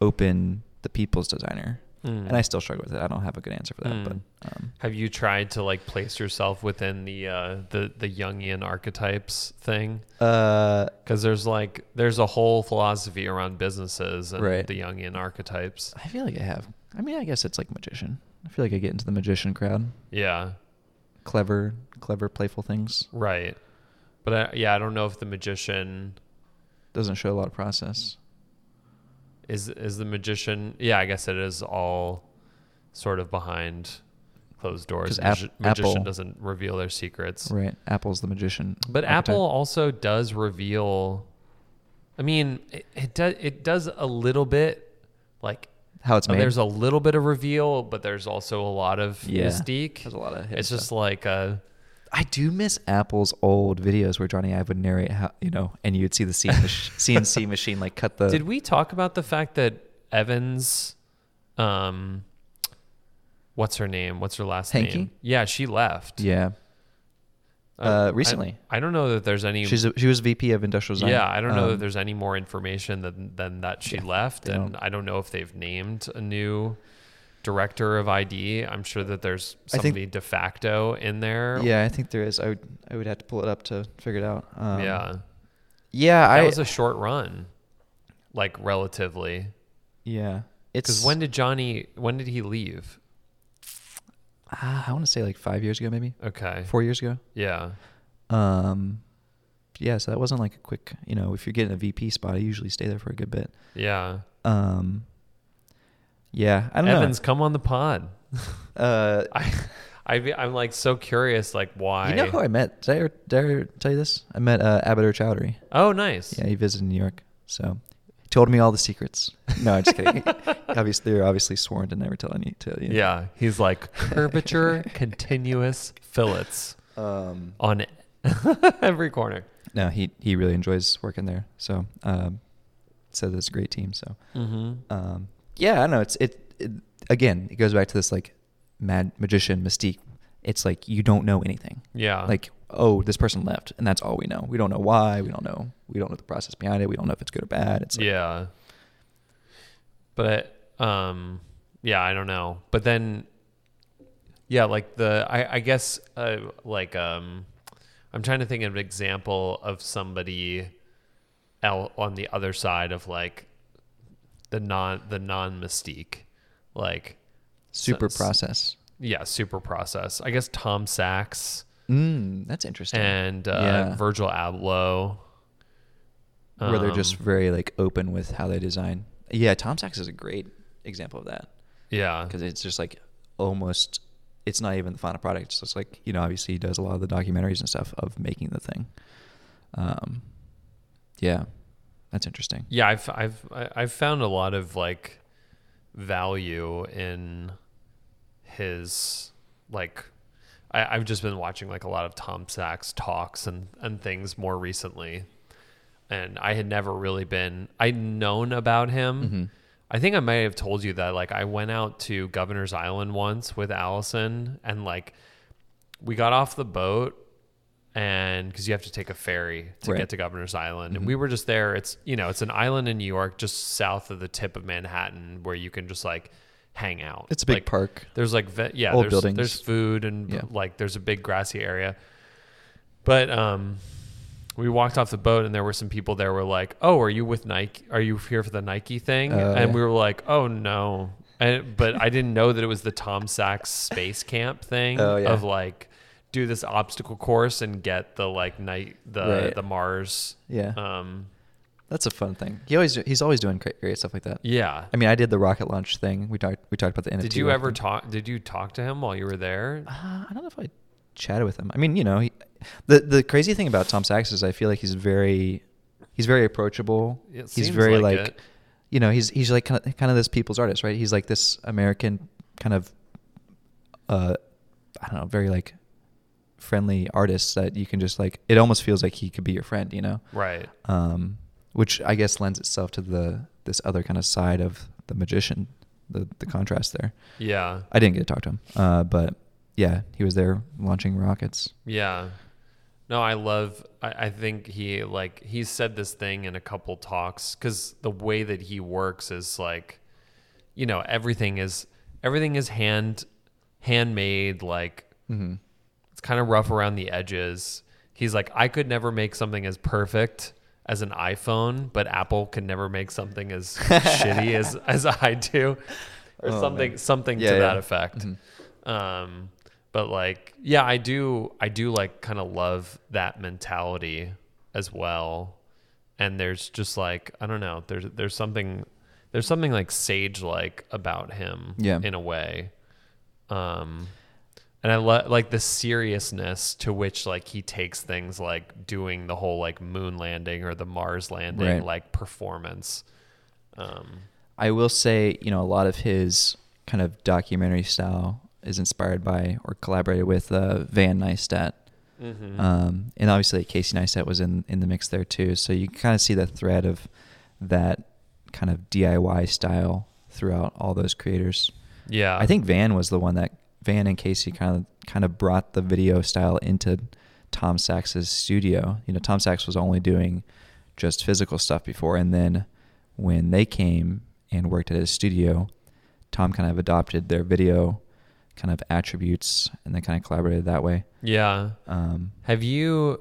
open, the people's designer? Mm. And I still struggle with it. I don't have a good answer for that. Mm. But have you tried to like place yourself within the Jungian archetypes thing? Because there's a whole philosophy around businesses and the Jungian archetypes. I feel like I have. I mean, I guess it's like magician. I feel like I get into the magician crowd. Yeah. Clever, playful things. Right. But I don't know if the magician doesn't show a lot of process. Is the magician? Yeah, I guess it is all sort of behind closed doors. Magician doesn't reveal their secrets. Right. Apple's the magician. But archetype. Apple also does reveal. I mean, it does a little bit, like how it's made. There's a little bit of reveal, but there's also a lot of mystique. There's a lot of. It's just stuff. Like a. I do miss Apple's old videos where Johnny Ive would narrate how, and you would see the CNC machine like cut the... Did we talk about the fact that Evans, what's her name? What's her last name? Yeah, she left. Yeah. Recently. I don't know that there's any... She was VP of Industrial Design. Yeah, I don't know that there's any more information than that she left. And I don't know if they've named a new... director of ID. I'm sure that there's somebody de facto in there. Yeah, I think there is. I would have to pull it up to figure it out. Yeah. That was a short run, like relatively. Yeah. Because when did he leave? I want to say like 5 years ago, maybe. Okay. 4 years ago. Yeah. Yeah, so that wasn't like a quick, if you're getting a VP spot, I usually stay there for a good bit. Yeah. Yeah, I don't know. Evans, come on the pod. I'm like so curious, like why. You know who I met? Did I tell you this? I met Abdur Chowdhury. Oh, nice. Yeah, he visited New York, so he told me all the secrets. No, I'm just kidding. They're obviously sworn to never tell any. Yeah, he's like curvature, continuous fillets on every corner. No, he really enjoys working there. So says it's a great team. So yeah, I know it again. It goes back to this like magician mystique. It's like you don't know anything. Yeah. Like this person left, and that's all we know. We don't know why. We don't know the process behind it. We don't know if it's good or bad. It's like, yeah. But yeah, I don't know. But then yeah, like I guess I'm trying to think of an example of somebody on the other side of like the non mystique, like process. Yeah. Super process. I guess Tom Sachs. That's interesting. And, Virgil Abloh. Where they're just very like open with how they design. Yeah. Tom Sachs is a great example of that. Yeah. Cause it's just like almost, it's not even the final product. It's just like, obviously he does a lot of the documentaries and stuff of making the thing. Yeah, that's interesting. Yeah. I've found a lot of like value in his, like, I've just been watching like a lot of Tom Sachs talks and things more recently. And I had never really I'd known about him. Mm-hmm. I think I might have told you that like I went out to Governor's Island once with Allison, and like we got off the boat and because you have to take a ferry to get to Governor's Island. Mm-hmm. And we were just there. It's, it's an island in New York, just south of the tip of Manhattan, where you can just like hang out. It's a big park. There's like, old buildings. There's food and like there's a big grassy area. But we walked off the boat and there were some people there were like, oh, are you with Nike? Are you here for the Nike thing? And we were like, oh no. But I didn't know that it was the Tom Sachs space camp thing of like do this obstacle course and get the like the Mars. Yeah. That's a fun thing. He's always doing great stuff like that. Yeah. I mean, I did the rocket launch thing. We talked about the NFT. Did you ever talk? Did you talk to him while you were there? I don't know if I chatted with him. I mean, the crazy thing about Tom Sachs is I feel like he's very approachable. He's very like he's like kind of this people's artist, right? He's like this American kind of, I don't know, very like friendly artist that you can just like, it almost feels like he could be your friend, Right. Which I guess lends itself to this other kind of side of the magician, the contrast there. Yeah. I didn't get to talk to him, but yeah, he was there launching rockets. Yeah. No, I think he like, he said this thing in a couple talks, cause the way that he works is like, everything is handmade, like, mm-hmm. It's kind of rough around the edges. He's like, I could never make something as perfect as an iPhone, but Apple can never make something as shitty as I do, or something to that effect. Mm-hmm. But like, yeah, I do like kind of love that mentality as well. And there's just like, I don't know, there's something like sage-like about him in a way. And I like the seriousness to which like he takes things like doing the whole like moon landing or the Mars landing like performance. I will say, a lot of his kind of documentary style is inspired by or collaborated with Van Nystat. Mm-hmm. And obviously Casey Neistat was in the mix there too. So you kind of see the thread of that kind of DIY style throughout all those creators. Yeah. I think Van was the one that Van and Casey kind of brought the video style into Tom Sachs's studio. Tom Sachs was only doing just physical stuff before, and then when they came and worked at his studio, Tom kind of adopted their video kind of attributes and they kind of collaborated that way. Yeah. Have you,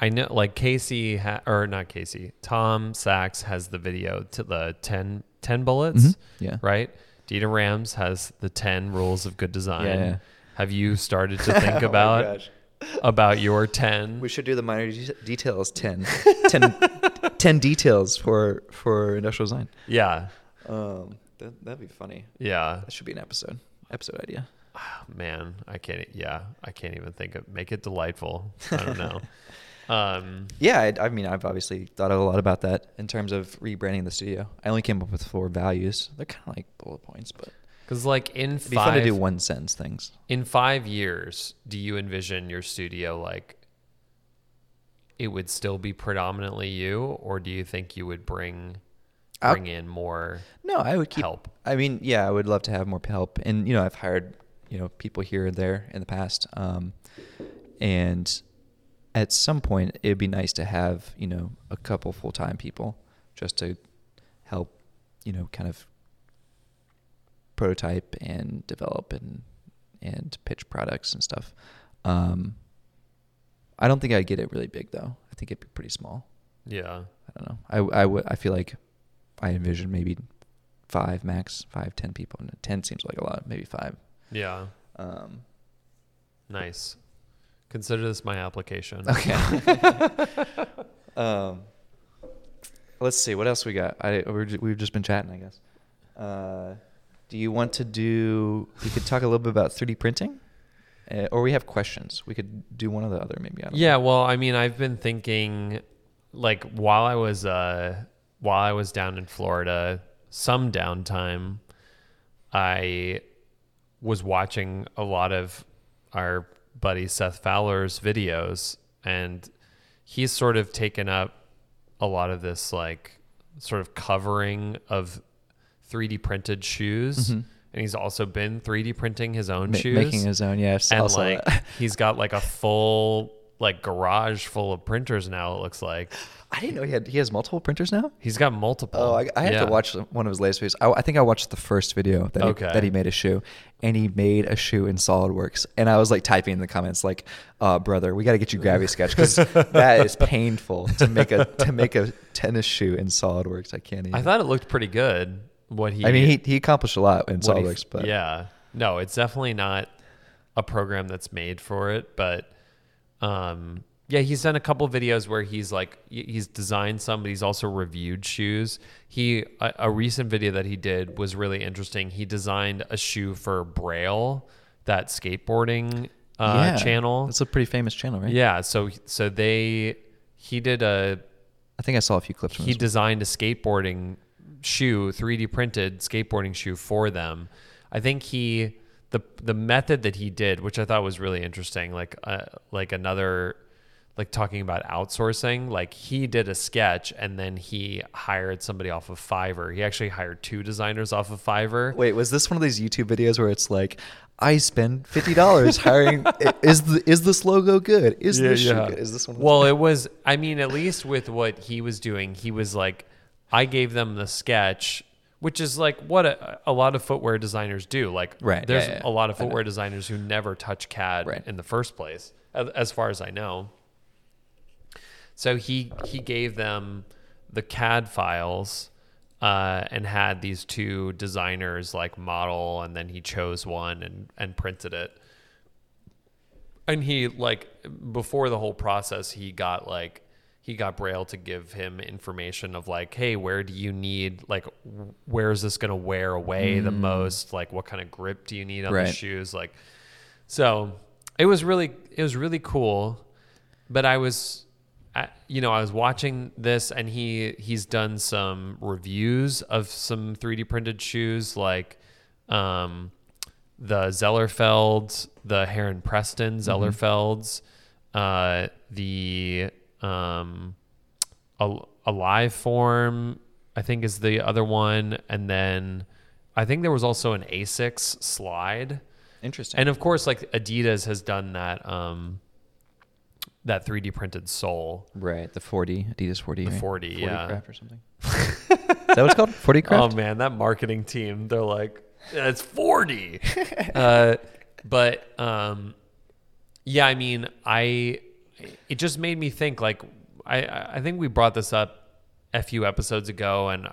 I know like Casey or not Casey, Tom Sachs has the video to the 10 bullets. Mm-hmm. Yeah. Right. Dita Rams has the 10 rules of good design. Yeah. Have you started to think about your 10? We should do the minor details 10. 10 details for industrial design. Yeah. That'd be funny. Yeah. That should be an episode idea. Oh, man, I can't even think of, make it delightful. I don't know. I've obviously thought a lot about that in terms of rebranding the studio. I only came up with 4 values. They're kind of like bullet points, but because like it'd be fun to do one sentence things. In 5 years, do you envision your studio like it would still be predominantly you, or do you think you would bring in more? No, I would keep help. I mean, yeah, I would love to have more help, and you know, I've hired people here and there in the past, and at some point it'd be nice to have a couple full-time people just to help kind of prototype and develop and pitch products and stuff. I don't think I'd get it really big though. I think it'd be pretty small. Yeah, I don't know. I feel like I envision maybe 5 max, 5-10 people. And 10 seems like a lot, maybe 5. Yeah. Nice. Consider this my application. Okay. Let's see what else we got. We've just been chatting, I guess. Do you want to do? We could talk a little bit about 3D printing, or we have questions. We could do one or the other, maybe. I don't know. Well, I mean, I've been thinking, like while I was down in Florida, some downtime, I was watching a lot of our buddy Seth Fowler's videos, and he's sort of taken up a lot of this like sort of covering of 3D printed shoes. Mm-hmm. And he's also been 3D printing his own shoes. Making his own, yes. And like he's got like a full like garage full of printers now, it looks like. I didn't know he has multiple printers now. He's got multiple. Oh, I have to watch one of his latest videos. I think I watched the first video that he made a shoe, and he made a shoe in SolidWorks. And I was like typing in the comments like, brother, we got to get you Gravity Sketch because that is painful to make a tennis shoe in SolidWorks. I can't even. I thought it looked pretty good. He accomplished a lot in SolidWorks, but yeah, no, it's definitely not a program that's made for it, but. Yeah, he's done a couple of videos where he's like, he's designed some, but he's also reviewed shoes. A recent video that he did was really interesting. He designed a shoe for Braille, that skateboarding channel. That's a pretty famous channel, right? Yeah. So I think I saw a few clips from this. He designed a skateboarding shoe, 3D printed skateboarding shoe for them. I think the method that he did, which I thought was really interesting, like another, like talking about outsourcing, like he did a sketch and then he hired somebody off of Fiverr. He actually hired 2 designers off of Fiverr. Wait, was this one of these YouTube videos where it's like, I spend $50 hiring, is this logo good? Is this shoe good? Is this one? Well, it was, I mean, at least with what he was doing, he was like, I gave them the sketch, which is like what a lot of footwear designers do. Like right. There's a lot of footwear designers who never touch CAD in the first place, as far as I know. So he gave them the CAD files and had these 2 designers like model, and then he chose one and printed it. And he like before the whole process, he got Braille to give him information of like, hey, where do you need like where is this gonna wear away the most? Like what kind of grip do you need on the shoes? Like so it was really cool. But I was watching this, and he's done some reviews of some 3D printed shoes, like the Zellerfeld, the Heron Preston Zellerfelds, the Liveform, I think is the other one, and then I think there was also an ASICS slide. Interesting. And of course, like Adidas has done that. That 3D printed sole. Right, the 4D, Adidas 4D. The 40 Craft or something. Is that what it's called? 4D Craft? Oh, man, that marketing team, they're like, That's 4D. But yeah, I mean, it just made me think. Like, I think we brought this up a few episodes ago, and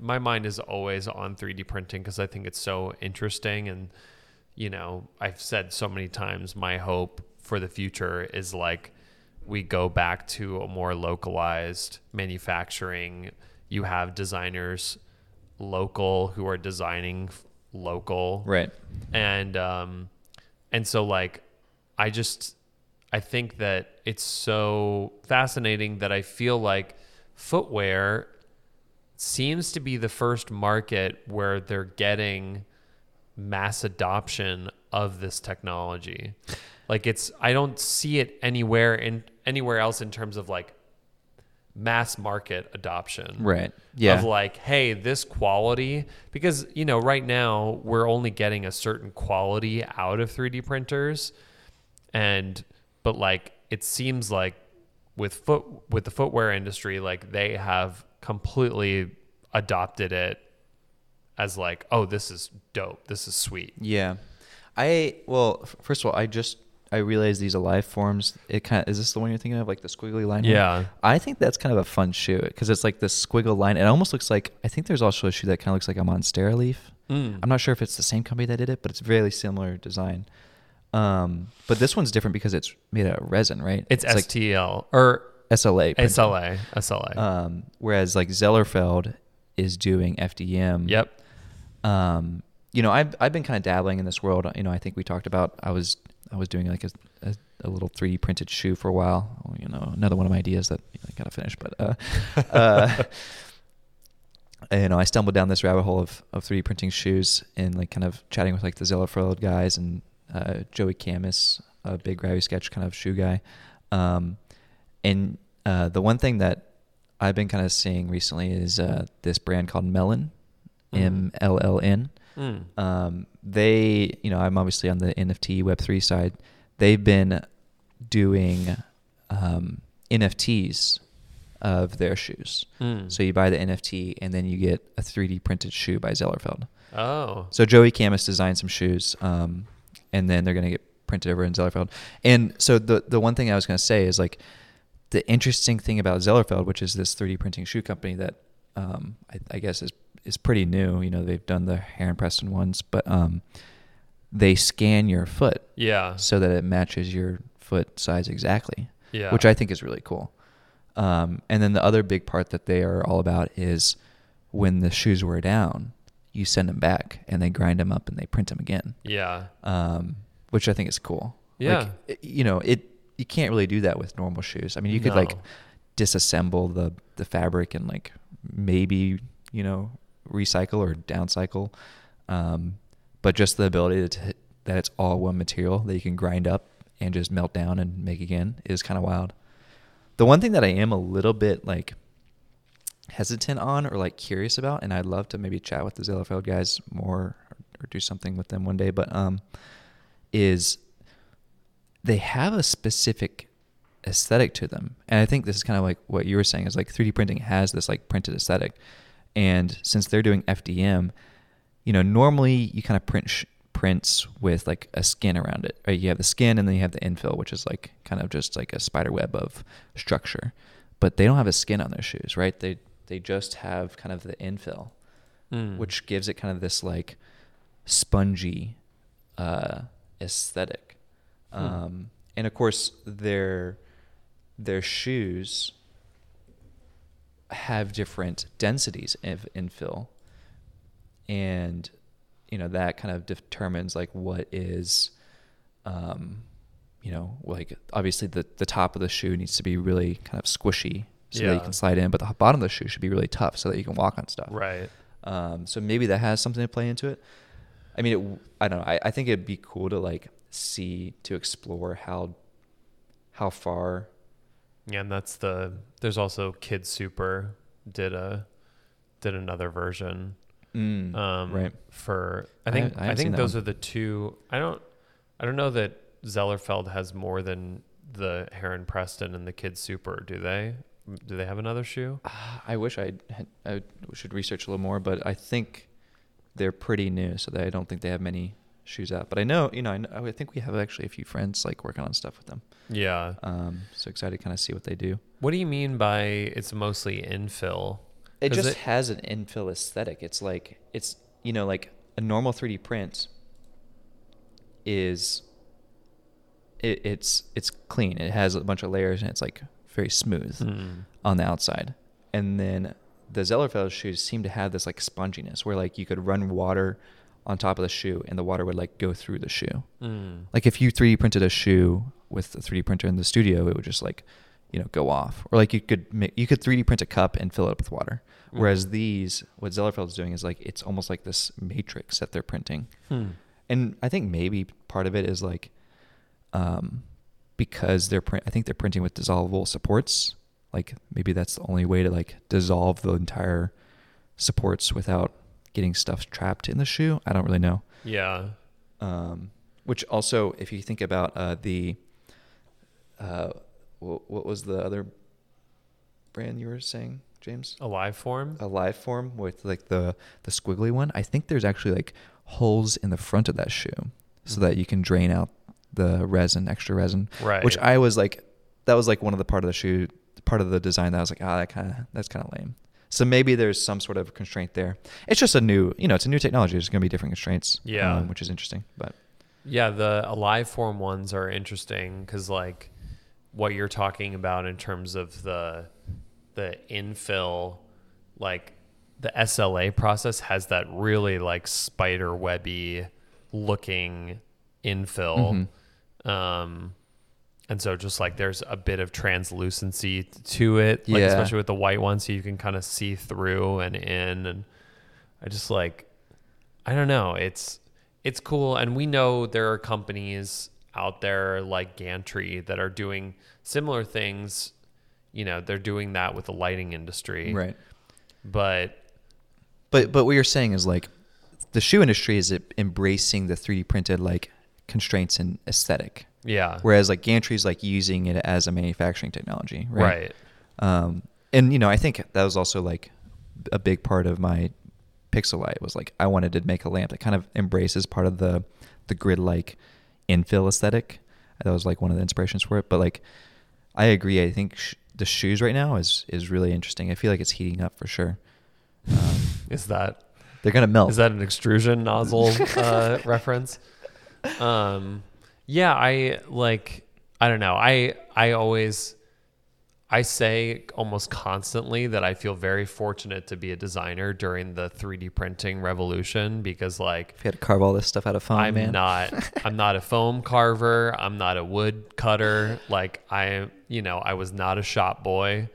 my mind is always on 3D printing because I think it's so interesting. And you know, I've said so many times my hope for the future is like we go back to a more localized manufacturing. You have designers local who are designing local, right? And so like I think that it's so fascinating that I feel like footwear seems to be the first market where they're getting mass adoption of this technology. Like I don't see it anywhere else in terms of like mass market adoption. Right. Yeah. Of like, hey, this quality, because you know, right now we're only getting a certain quality out of 3D printers, but like it seems like with the footwear industry, like they have completely adopted it as like, oh, this is dope, this is sweet. Yeah. First of all, I realized these are live forms. It kind of, is this the one you're thinking of, like the squiggly line? Yeah. One? I think that's kind of a fun shoe because it's like this squiggle line. It almost looks like, I think there's also a shoe that kind of looks like a Monstera leaf. Mm. I'm not sure if it's the same company that did it, but it's a very similar design. But this one's different because it's made out of resin, right? It's STL like, or SLA. Printing. SLA. Whereas like Zellerfeld is doing FDM. Yep. You know, I've been kind of dabbling in this world. You know, I think we talked about I was doing like a little 3D printed shoe for a while. Oh, you know, another one of my ideas that I gotta finish, but you know, I stumbled down this rabbit hole of 3D printing shoes and like kind of chatting with like the Zellerfeld guys and Joey Camus, a big Gravity Sketch kind of shoe guy. And the one thing that I've been kind of seeing recently is this brand called Mellon, MLLN. Mm. They, you know, I'm obviously on the NFT Web3 side. They've been doing NFTs of their shoes. Mm. So you buy the NFT and then you get a 3D printed shoe by Zellerfeld. Oh. So Joey Camus designed some shoes. And then they're going to get printed over in Zellerfeld. And so the one thing I was going to say is like the interesting thing about Zellerfeld, which is this 3D printing shoe company that I guess is pretty new. You know, they've done the Heron Preston ones, but they scan your foot, yeah, so that it matches your foot size exactly, yeah, which I think is really cool. And then the other big part that they are all about is when the shoes wear down, you send them back and they grind them up and they print them again. Yeah. Which I think is cool. Yeah. Like, you know, you can't really do that with normal shoes. I mean, you could like disassemble the fabric and like maybe, you know, recycle or downcycle. But just the ability that it's all one material that you can grind up and just melt down and make again is kind of wild. The one thing that I am a little bit like hesitant on or like curious about, and I'd love to maybe chat with the Zellerfeld guys more or do something with them one day, but is they have a specific aesthetic to them, and I think this is kind of like what you were saying is like 3D printing has this like printed aesthetic, and since they're doing FDM, you know, normally you kind of print prints with like a skin around it, right? You have the skin and then you have the infill, which is like kind of just like a spider web of structure, but they don't have a skin on their shoes, right? They just have kind of the infill, which gives it kind of this like spongy aesthetic. And of course, their shoes have different densities of infill, and you know that kind of determines like what is, you know, like obviously the top of the shoe needs to be really kind of squishy, so that you can slide in, but the bottom of the shoe should be really tough so that you can walk on stuff. Right. So maybe that has something to play into it. I mean, I don't know. I think it'd be cool to like to explore how far. Yeah, and there's also Kid Super did another version. Right. I think those are the two. I don't know that Zellerfeld has more than the Heron Preston and the Kid Super, do they? Do they have another shoe? I wish I should research a little more, but I think they're pretty new, so I don't think they have many shoes out. But I know, I think we have actually a few friends like working on stuff with them. Yeah. So excited to kind of see what they do. What do you mean by it's mostly infill? It just has an infill aesthetic. It's like, like a normal 3D print is, it's clean. It has a bunch of layers and it's like very smooth on the outside. And then the Zellerfeld shoes seem to have this like sponginess where like you could run water on top of the shoe and the water would like go through the shoe. Like if you 3D printed a shoe with the 3D printer in the studio, it would just like, go off. Or like you could 3D print a cup and fill it up with water. Whereas what Zellerfeld's doing is like, it's almost like this matrix that they're printing. And I think maybe part of it is like, because I think they're printing with dissolvable supports. Like maybe that's the only way to like dissolve the entire supports without getting stuff trapped in the shoe. I don't really know. Yeah. Which also, if you think about what was the other brand you were saying, James? A Liveform with like the squiggly one. I think there's actually like holes in the front of that shoe so that you can drain out the extra resin. Right. Which I was like, that was like one of the part of the design that I was like, that's kind of lame. So maybe there's some sort of constraint there. It's just it's a new technology. There's going to be different constraints, which is interesting. But yeah, the Liveform ones are interesting because like what you're talking about in terms of the infill, like the SLA process has that really like spider webby looking infill. And so just like there's a bit of translucency to it, like especially with the white one, so you can kind of see through and in. And I just like, I don't know, it's cool. And we know there are companies out there like Gantry that are doing similar things. They're doing that with the lighting industry. Right. But what you're saying is like the shoe industry is embracing the 3D printed like constraints and aesthetic. Yeah. Whereas like Gantry is like using it as a manufacturing technology, right? And I think that was also like a big part of my pixel light was like I wanted to make a lamp that kind of embraces part of the grid like infill aesthetic. That was like one of the inspirations for it. But like I agree. I think the shoes right now is really interesting. I feel like it's heating up for sure. Is that they're gonna melt? Is that an extrusion nozzle reference? Yeah, I don't know. I say almost constantly that I feel very fortunate to be a designer during the 3D printing revolution because like if you had to carve all this stuff out of foam, I'm not a foam carver. I'm not a wood cutter. Like I was not a shop boy.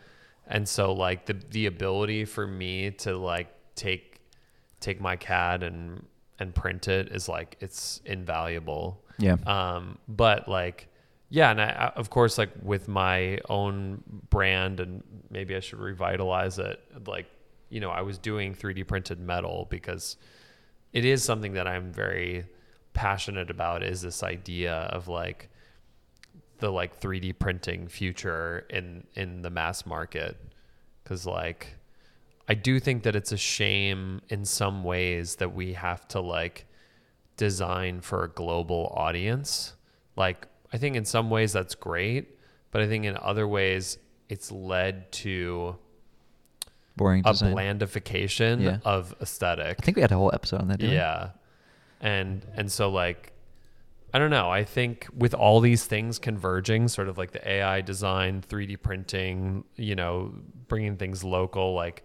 And so like the ability for me to like take my CAD and print it is like, it's invaluable. Yeah. But like, yeah. And I, of course, like with my own brand, and maybe I should revitalize it. Like, I was doing 3D printed metal because it is something that I'm very passionate about, is this idea of like the like 3D printing future in the mass market. 'Cause like, I do think that it's a shame in some ways that we have to like design for a global audience. Like I think in some ways that's great, but I think in other ways it's led to boring design. A blandification of aesthetic. I think we had a whole episode on that. Yeah. And so like, I don't know. I think with all these things converging, sort of like the AI design, 3D printing, bringing things local, like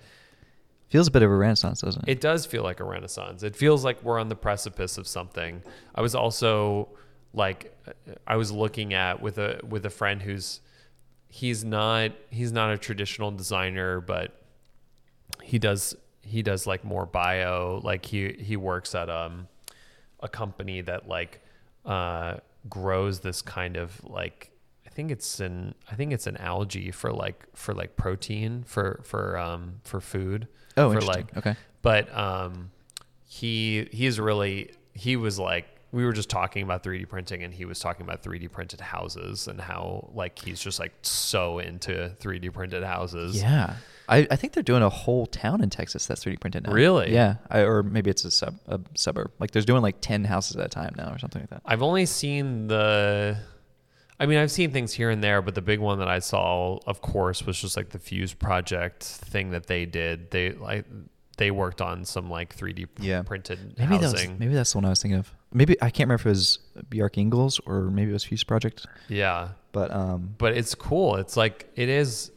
feels a bit of a renaissance, doesn't it? It does feel like a renaissance. It feels like we're on the precipice of something. I was also like, I was looking at with a friend who's, he's not a traditional designer, but he does like more bio. Like he works at a company that like grows this kind of like, I think it's an algae for like protein for food. Oh, interesting. Like, okay. But he was like, we were just talking about 3D printing, and he was talking about 3D printed houses and how like he's just like so into 3D printed houses. Yeah, I think they're doing a whole town in Texas that's 3D printed now. Really? Yeah. Or maybe it's a suburb. Like they're doing like 10 houses at a time now or something like that. I've only seen I've seen things here and there, but the big one that I saw, of course, was just like the Fuse Project thing that they did. They worked on some like 3D printed housing. Maybe that's the one I was thinking of. Maybe I can't remember if it was Bjarke Ingels or maybe it was Fuse Project. Yeah. But it's cool. It's like it is.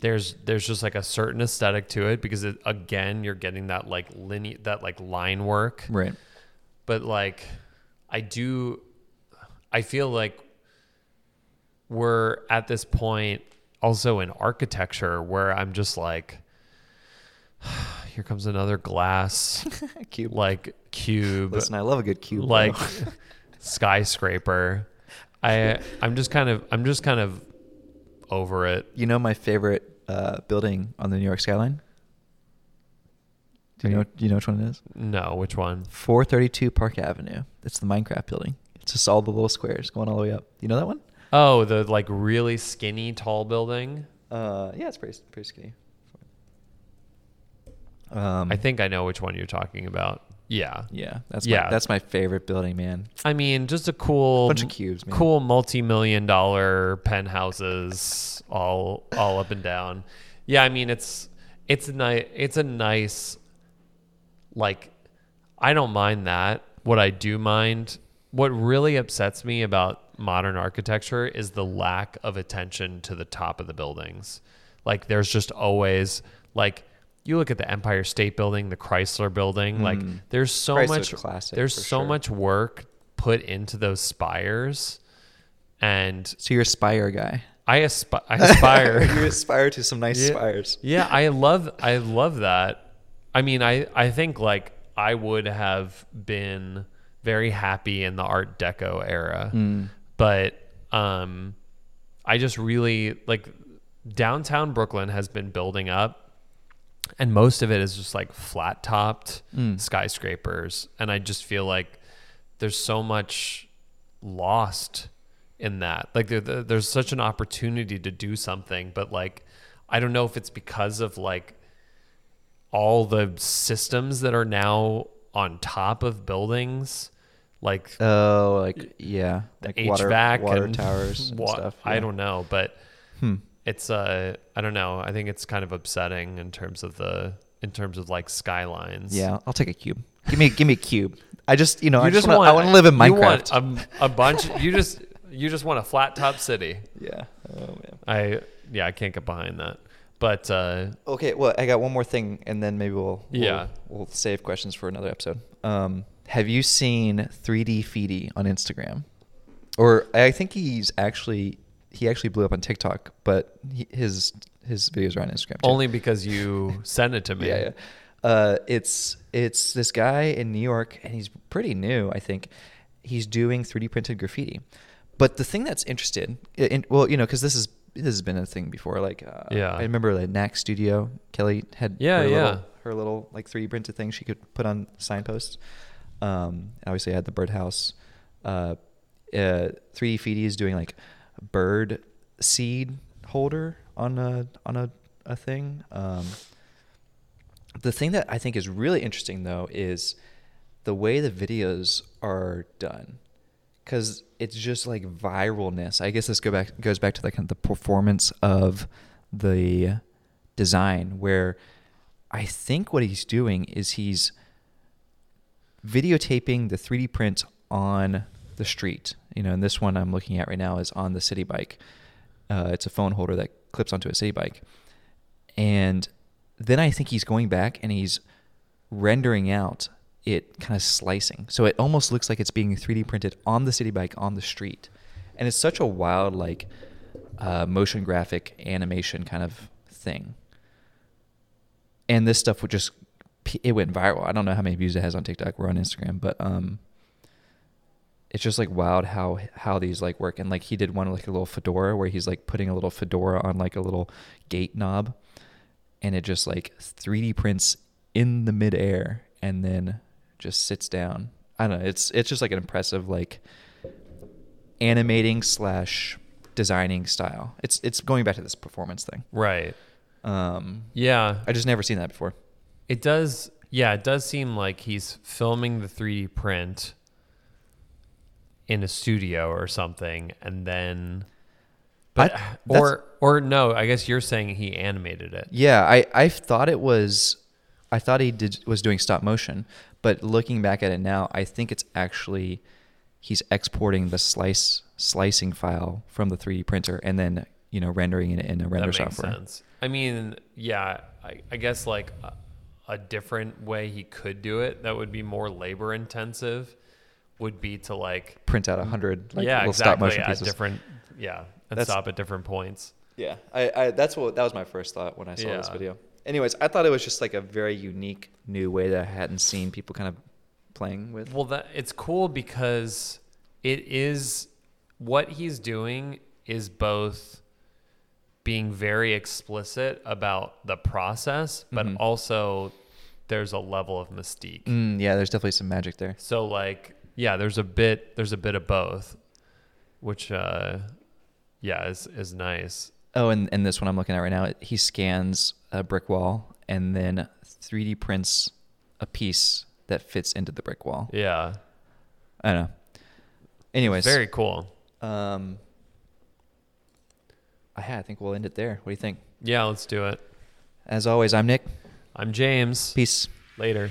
There's just like a certain aesthetic to it because it, again, you're getting that like linear, that like line work. Right. But like I feel like we're at this point also in architecture where I'm just like, here comes another glass cube. Like cube. Listen, I love a good cube. Like skyscraper. I'm just kind of over it. You know my favorite building on the New York skyline? Do you know which one it is? No, which one? 432 Park Avenue. It's the Minecraft building. It's just all the little squares going all the way up. You know that one? Oh, the like really skinny tall building. Yeah, it's pretty skinny. I think I know which one you're talking about. Yeah. Yeah. That's my favorite building, man. I mean, just a bunch of cubes, man. Cool multi-million-dollar penthouses all up and down. Yeah, I mean, it's a nice like I don't mind that. What I do mind, what really upsets me about modern architecture is the lack of attention to the top of the buildings. Like there's just always like you look at the Empire State Building, the Chrysler Building, like there's so much classic, there's so much work put into those spires. And so you're a spire guy. I aspire you aspire to some nice spires. Yeah, I love that. I mean, I think like I would have been very happy in the Art Deco era. But I just really like downtown Brooklyn has been building up. And most of it is just like flat topped skyscrapers. And I just feel like there's so much lost in that. Like there's such an opportunity to do something, but like, I don't know if it's because of like all the systems that are now on top of buildings. Like, oh, like, yeah. Like HVAC water and towers and stuff. Yeah. I don't know, but it's I don't know. I think it's kind of upsetting in terms of like skylines. Yeah, I'll take a cube. Give me a cube. I just I want to live in Minecraft. You want a bunch. you just want a flat top city. Yeah. Oh man. I can't get behind that. But okay. Well, I got one more thing, and then maybe we'll save questions for another episode. Have you seen 3D Feedy on Instagram? Or I think he's actually. He actually blew up on TikTok, but his videos are on Instagram too. Only because you sent it to me. Yeah. It's this guy in New York, and he's pretty new, I think. He's doing 3D printed graffiti. But the thing that's because this has been a thing before. Like, I remember the NAC Studio. Kelly had her little like 3D printed thing she could put on signposts. Obviously, I had the birdhouse. 3D Feedy is doing like bird seed holder on a thing. The thing that I think is really interesting though is the way the videos are done, because it's just like viralness. I guess this goes back to like the performance of the design, where I think what he's doing is he's videotaping the 3D print on the street. And this one I'm looking at right now is on the city bike. It's a phone holder that clips onto a city bike. And then I think he's going back and he's rendering out it, kind of slicing. So it almost looks like it's being 3D printed on the city bike on the street. And it's such a wild, like, motion graphic animation kind of thing. And this stuff it went viral. I don't know how many views it has on TikTok. We're on Instagram, but, it's just like wild how these like work. And like he did one like a little fedora where he's like putting a little fedora on like a little gate knob, and it just like 3D prints in the midair and then just sits down. I don't know. It's just like an impressive like animating / designing style. It's going back to this performance thing. Right. Yeah. I just never seen that before. It does. Yeah, it does seem like he's filming the 3D print in a studio or something, and then, but or no, I guess you're saying he animated it. Yeah, I thought he was doing stop motion, but looking back at it now, I think it's actually he's exporting the slicing file from the 3D printer and then, you know, rendering it in a render software. That makes sense. I mean, yeah, I guess like a different way he could do it that would be more labor intensive would be to like print out 100 like, yeah, little exactly, stop motion pieces. At different, yeah, and stop at different points. Yeah, I that was my first thought when I saw this video. Anyways, I thought it was just like a very unique new way that I hadn't seen people kind of playing with. Well, that it's cool because it is, what he's doing is both being very explicit about the process, but also there's a level of mystique. Yeah, there's definitely some magic there. So like, yeah, there's a bit of both, which is nice. Oh, and this one I'm looking at right now, he scans a brick wall and then 3D prints a piece that fits into the brick wall. Yeah. I don't know. Anyways. Very cool. I think we'll end it there. What do you think? Yeah, let's do it. As always, I'm Nick. I'm James. Peace. Later.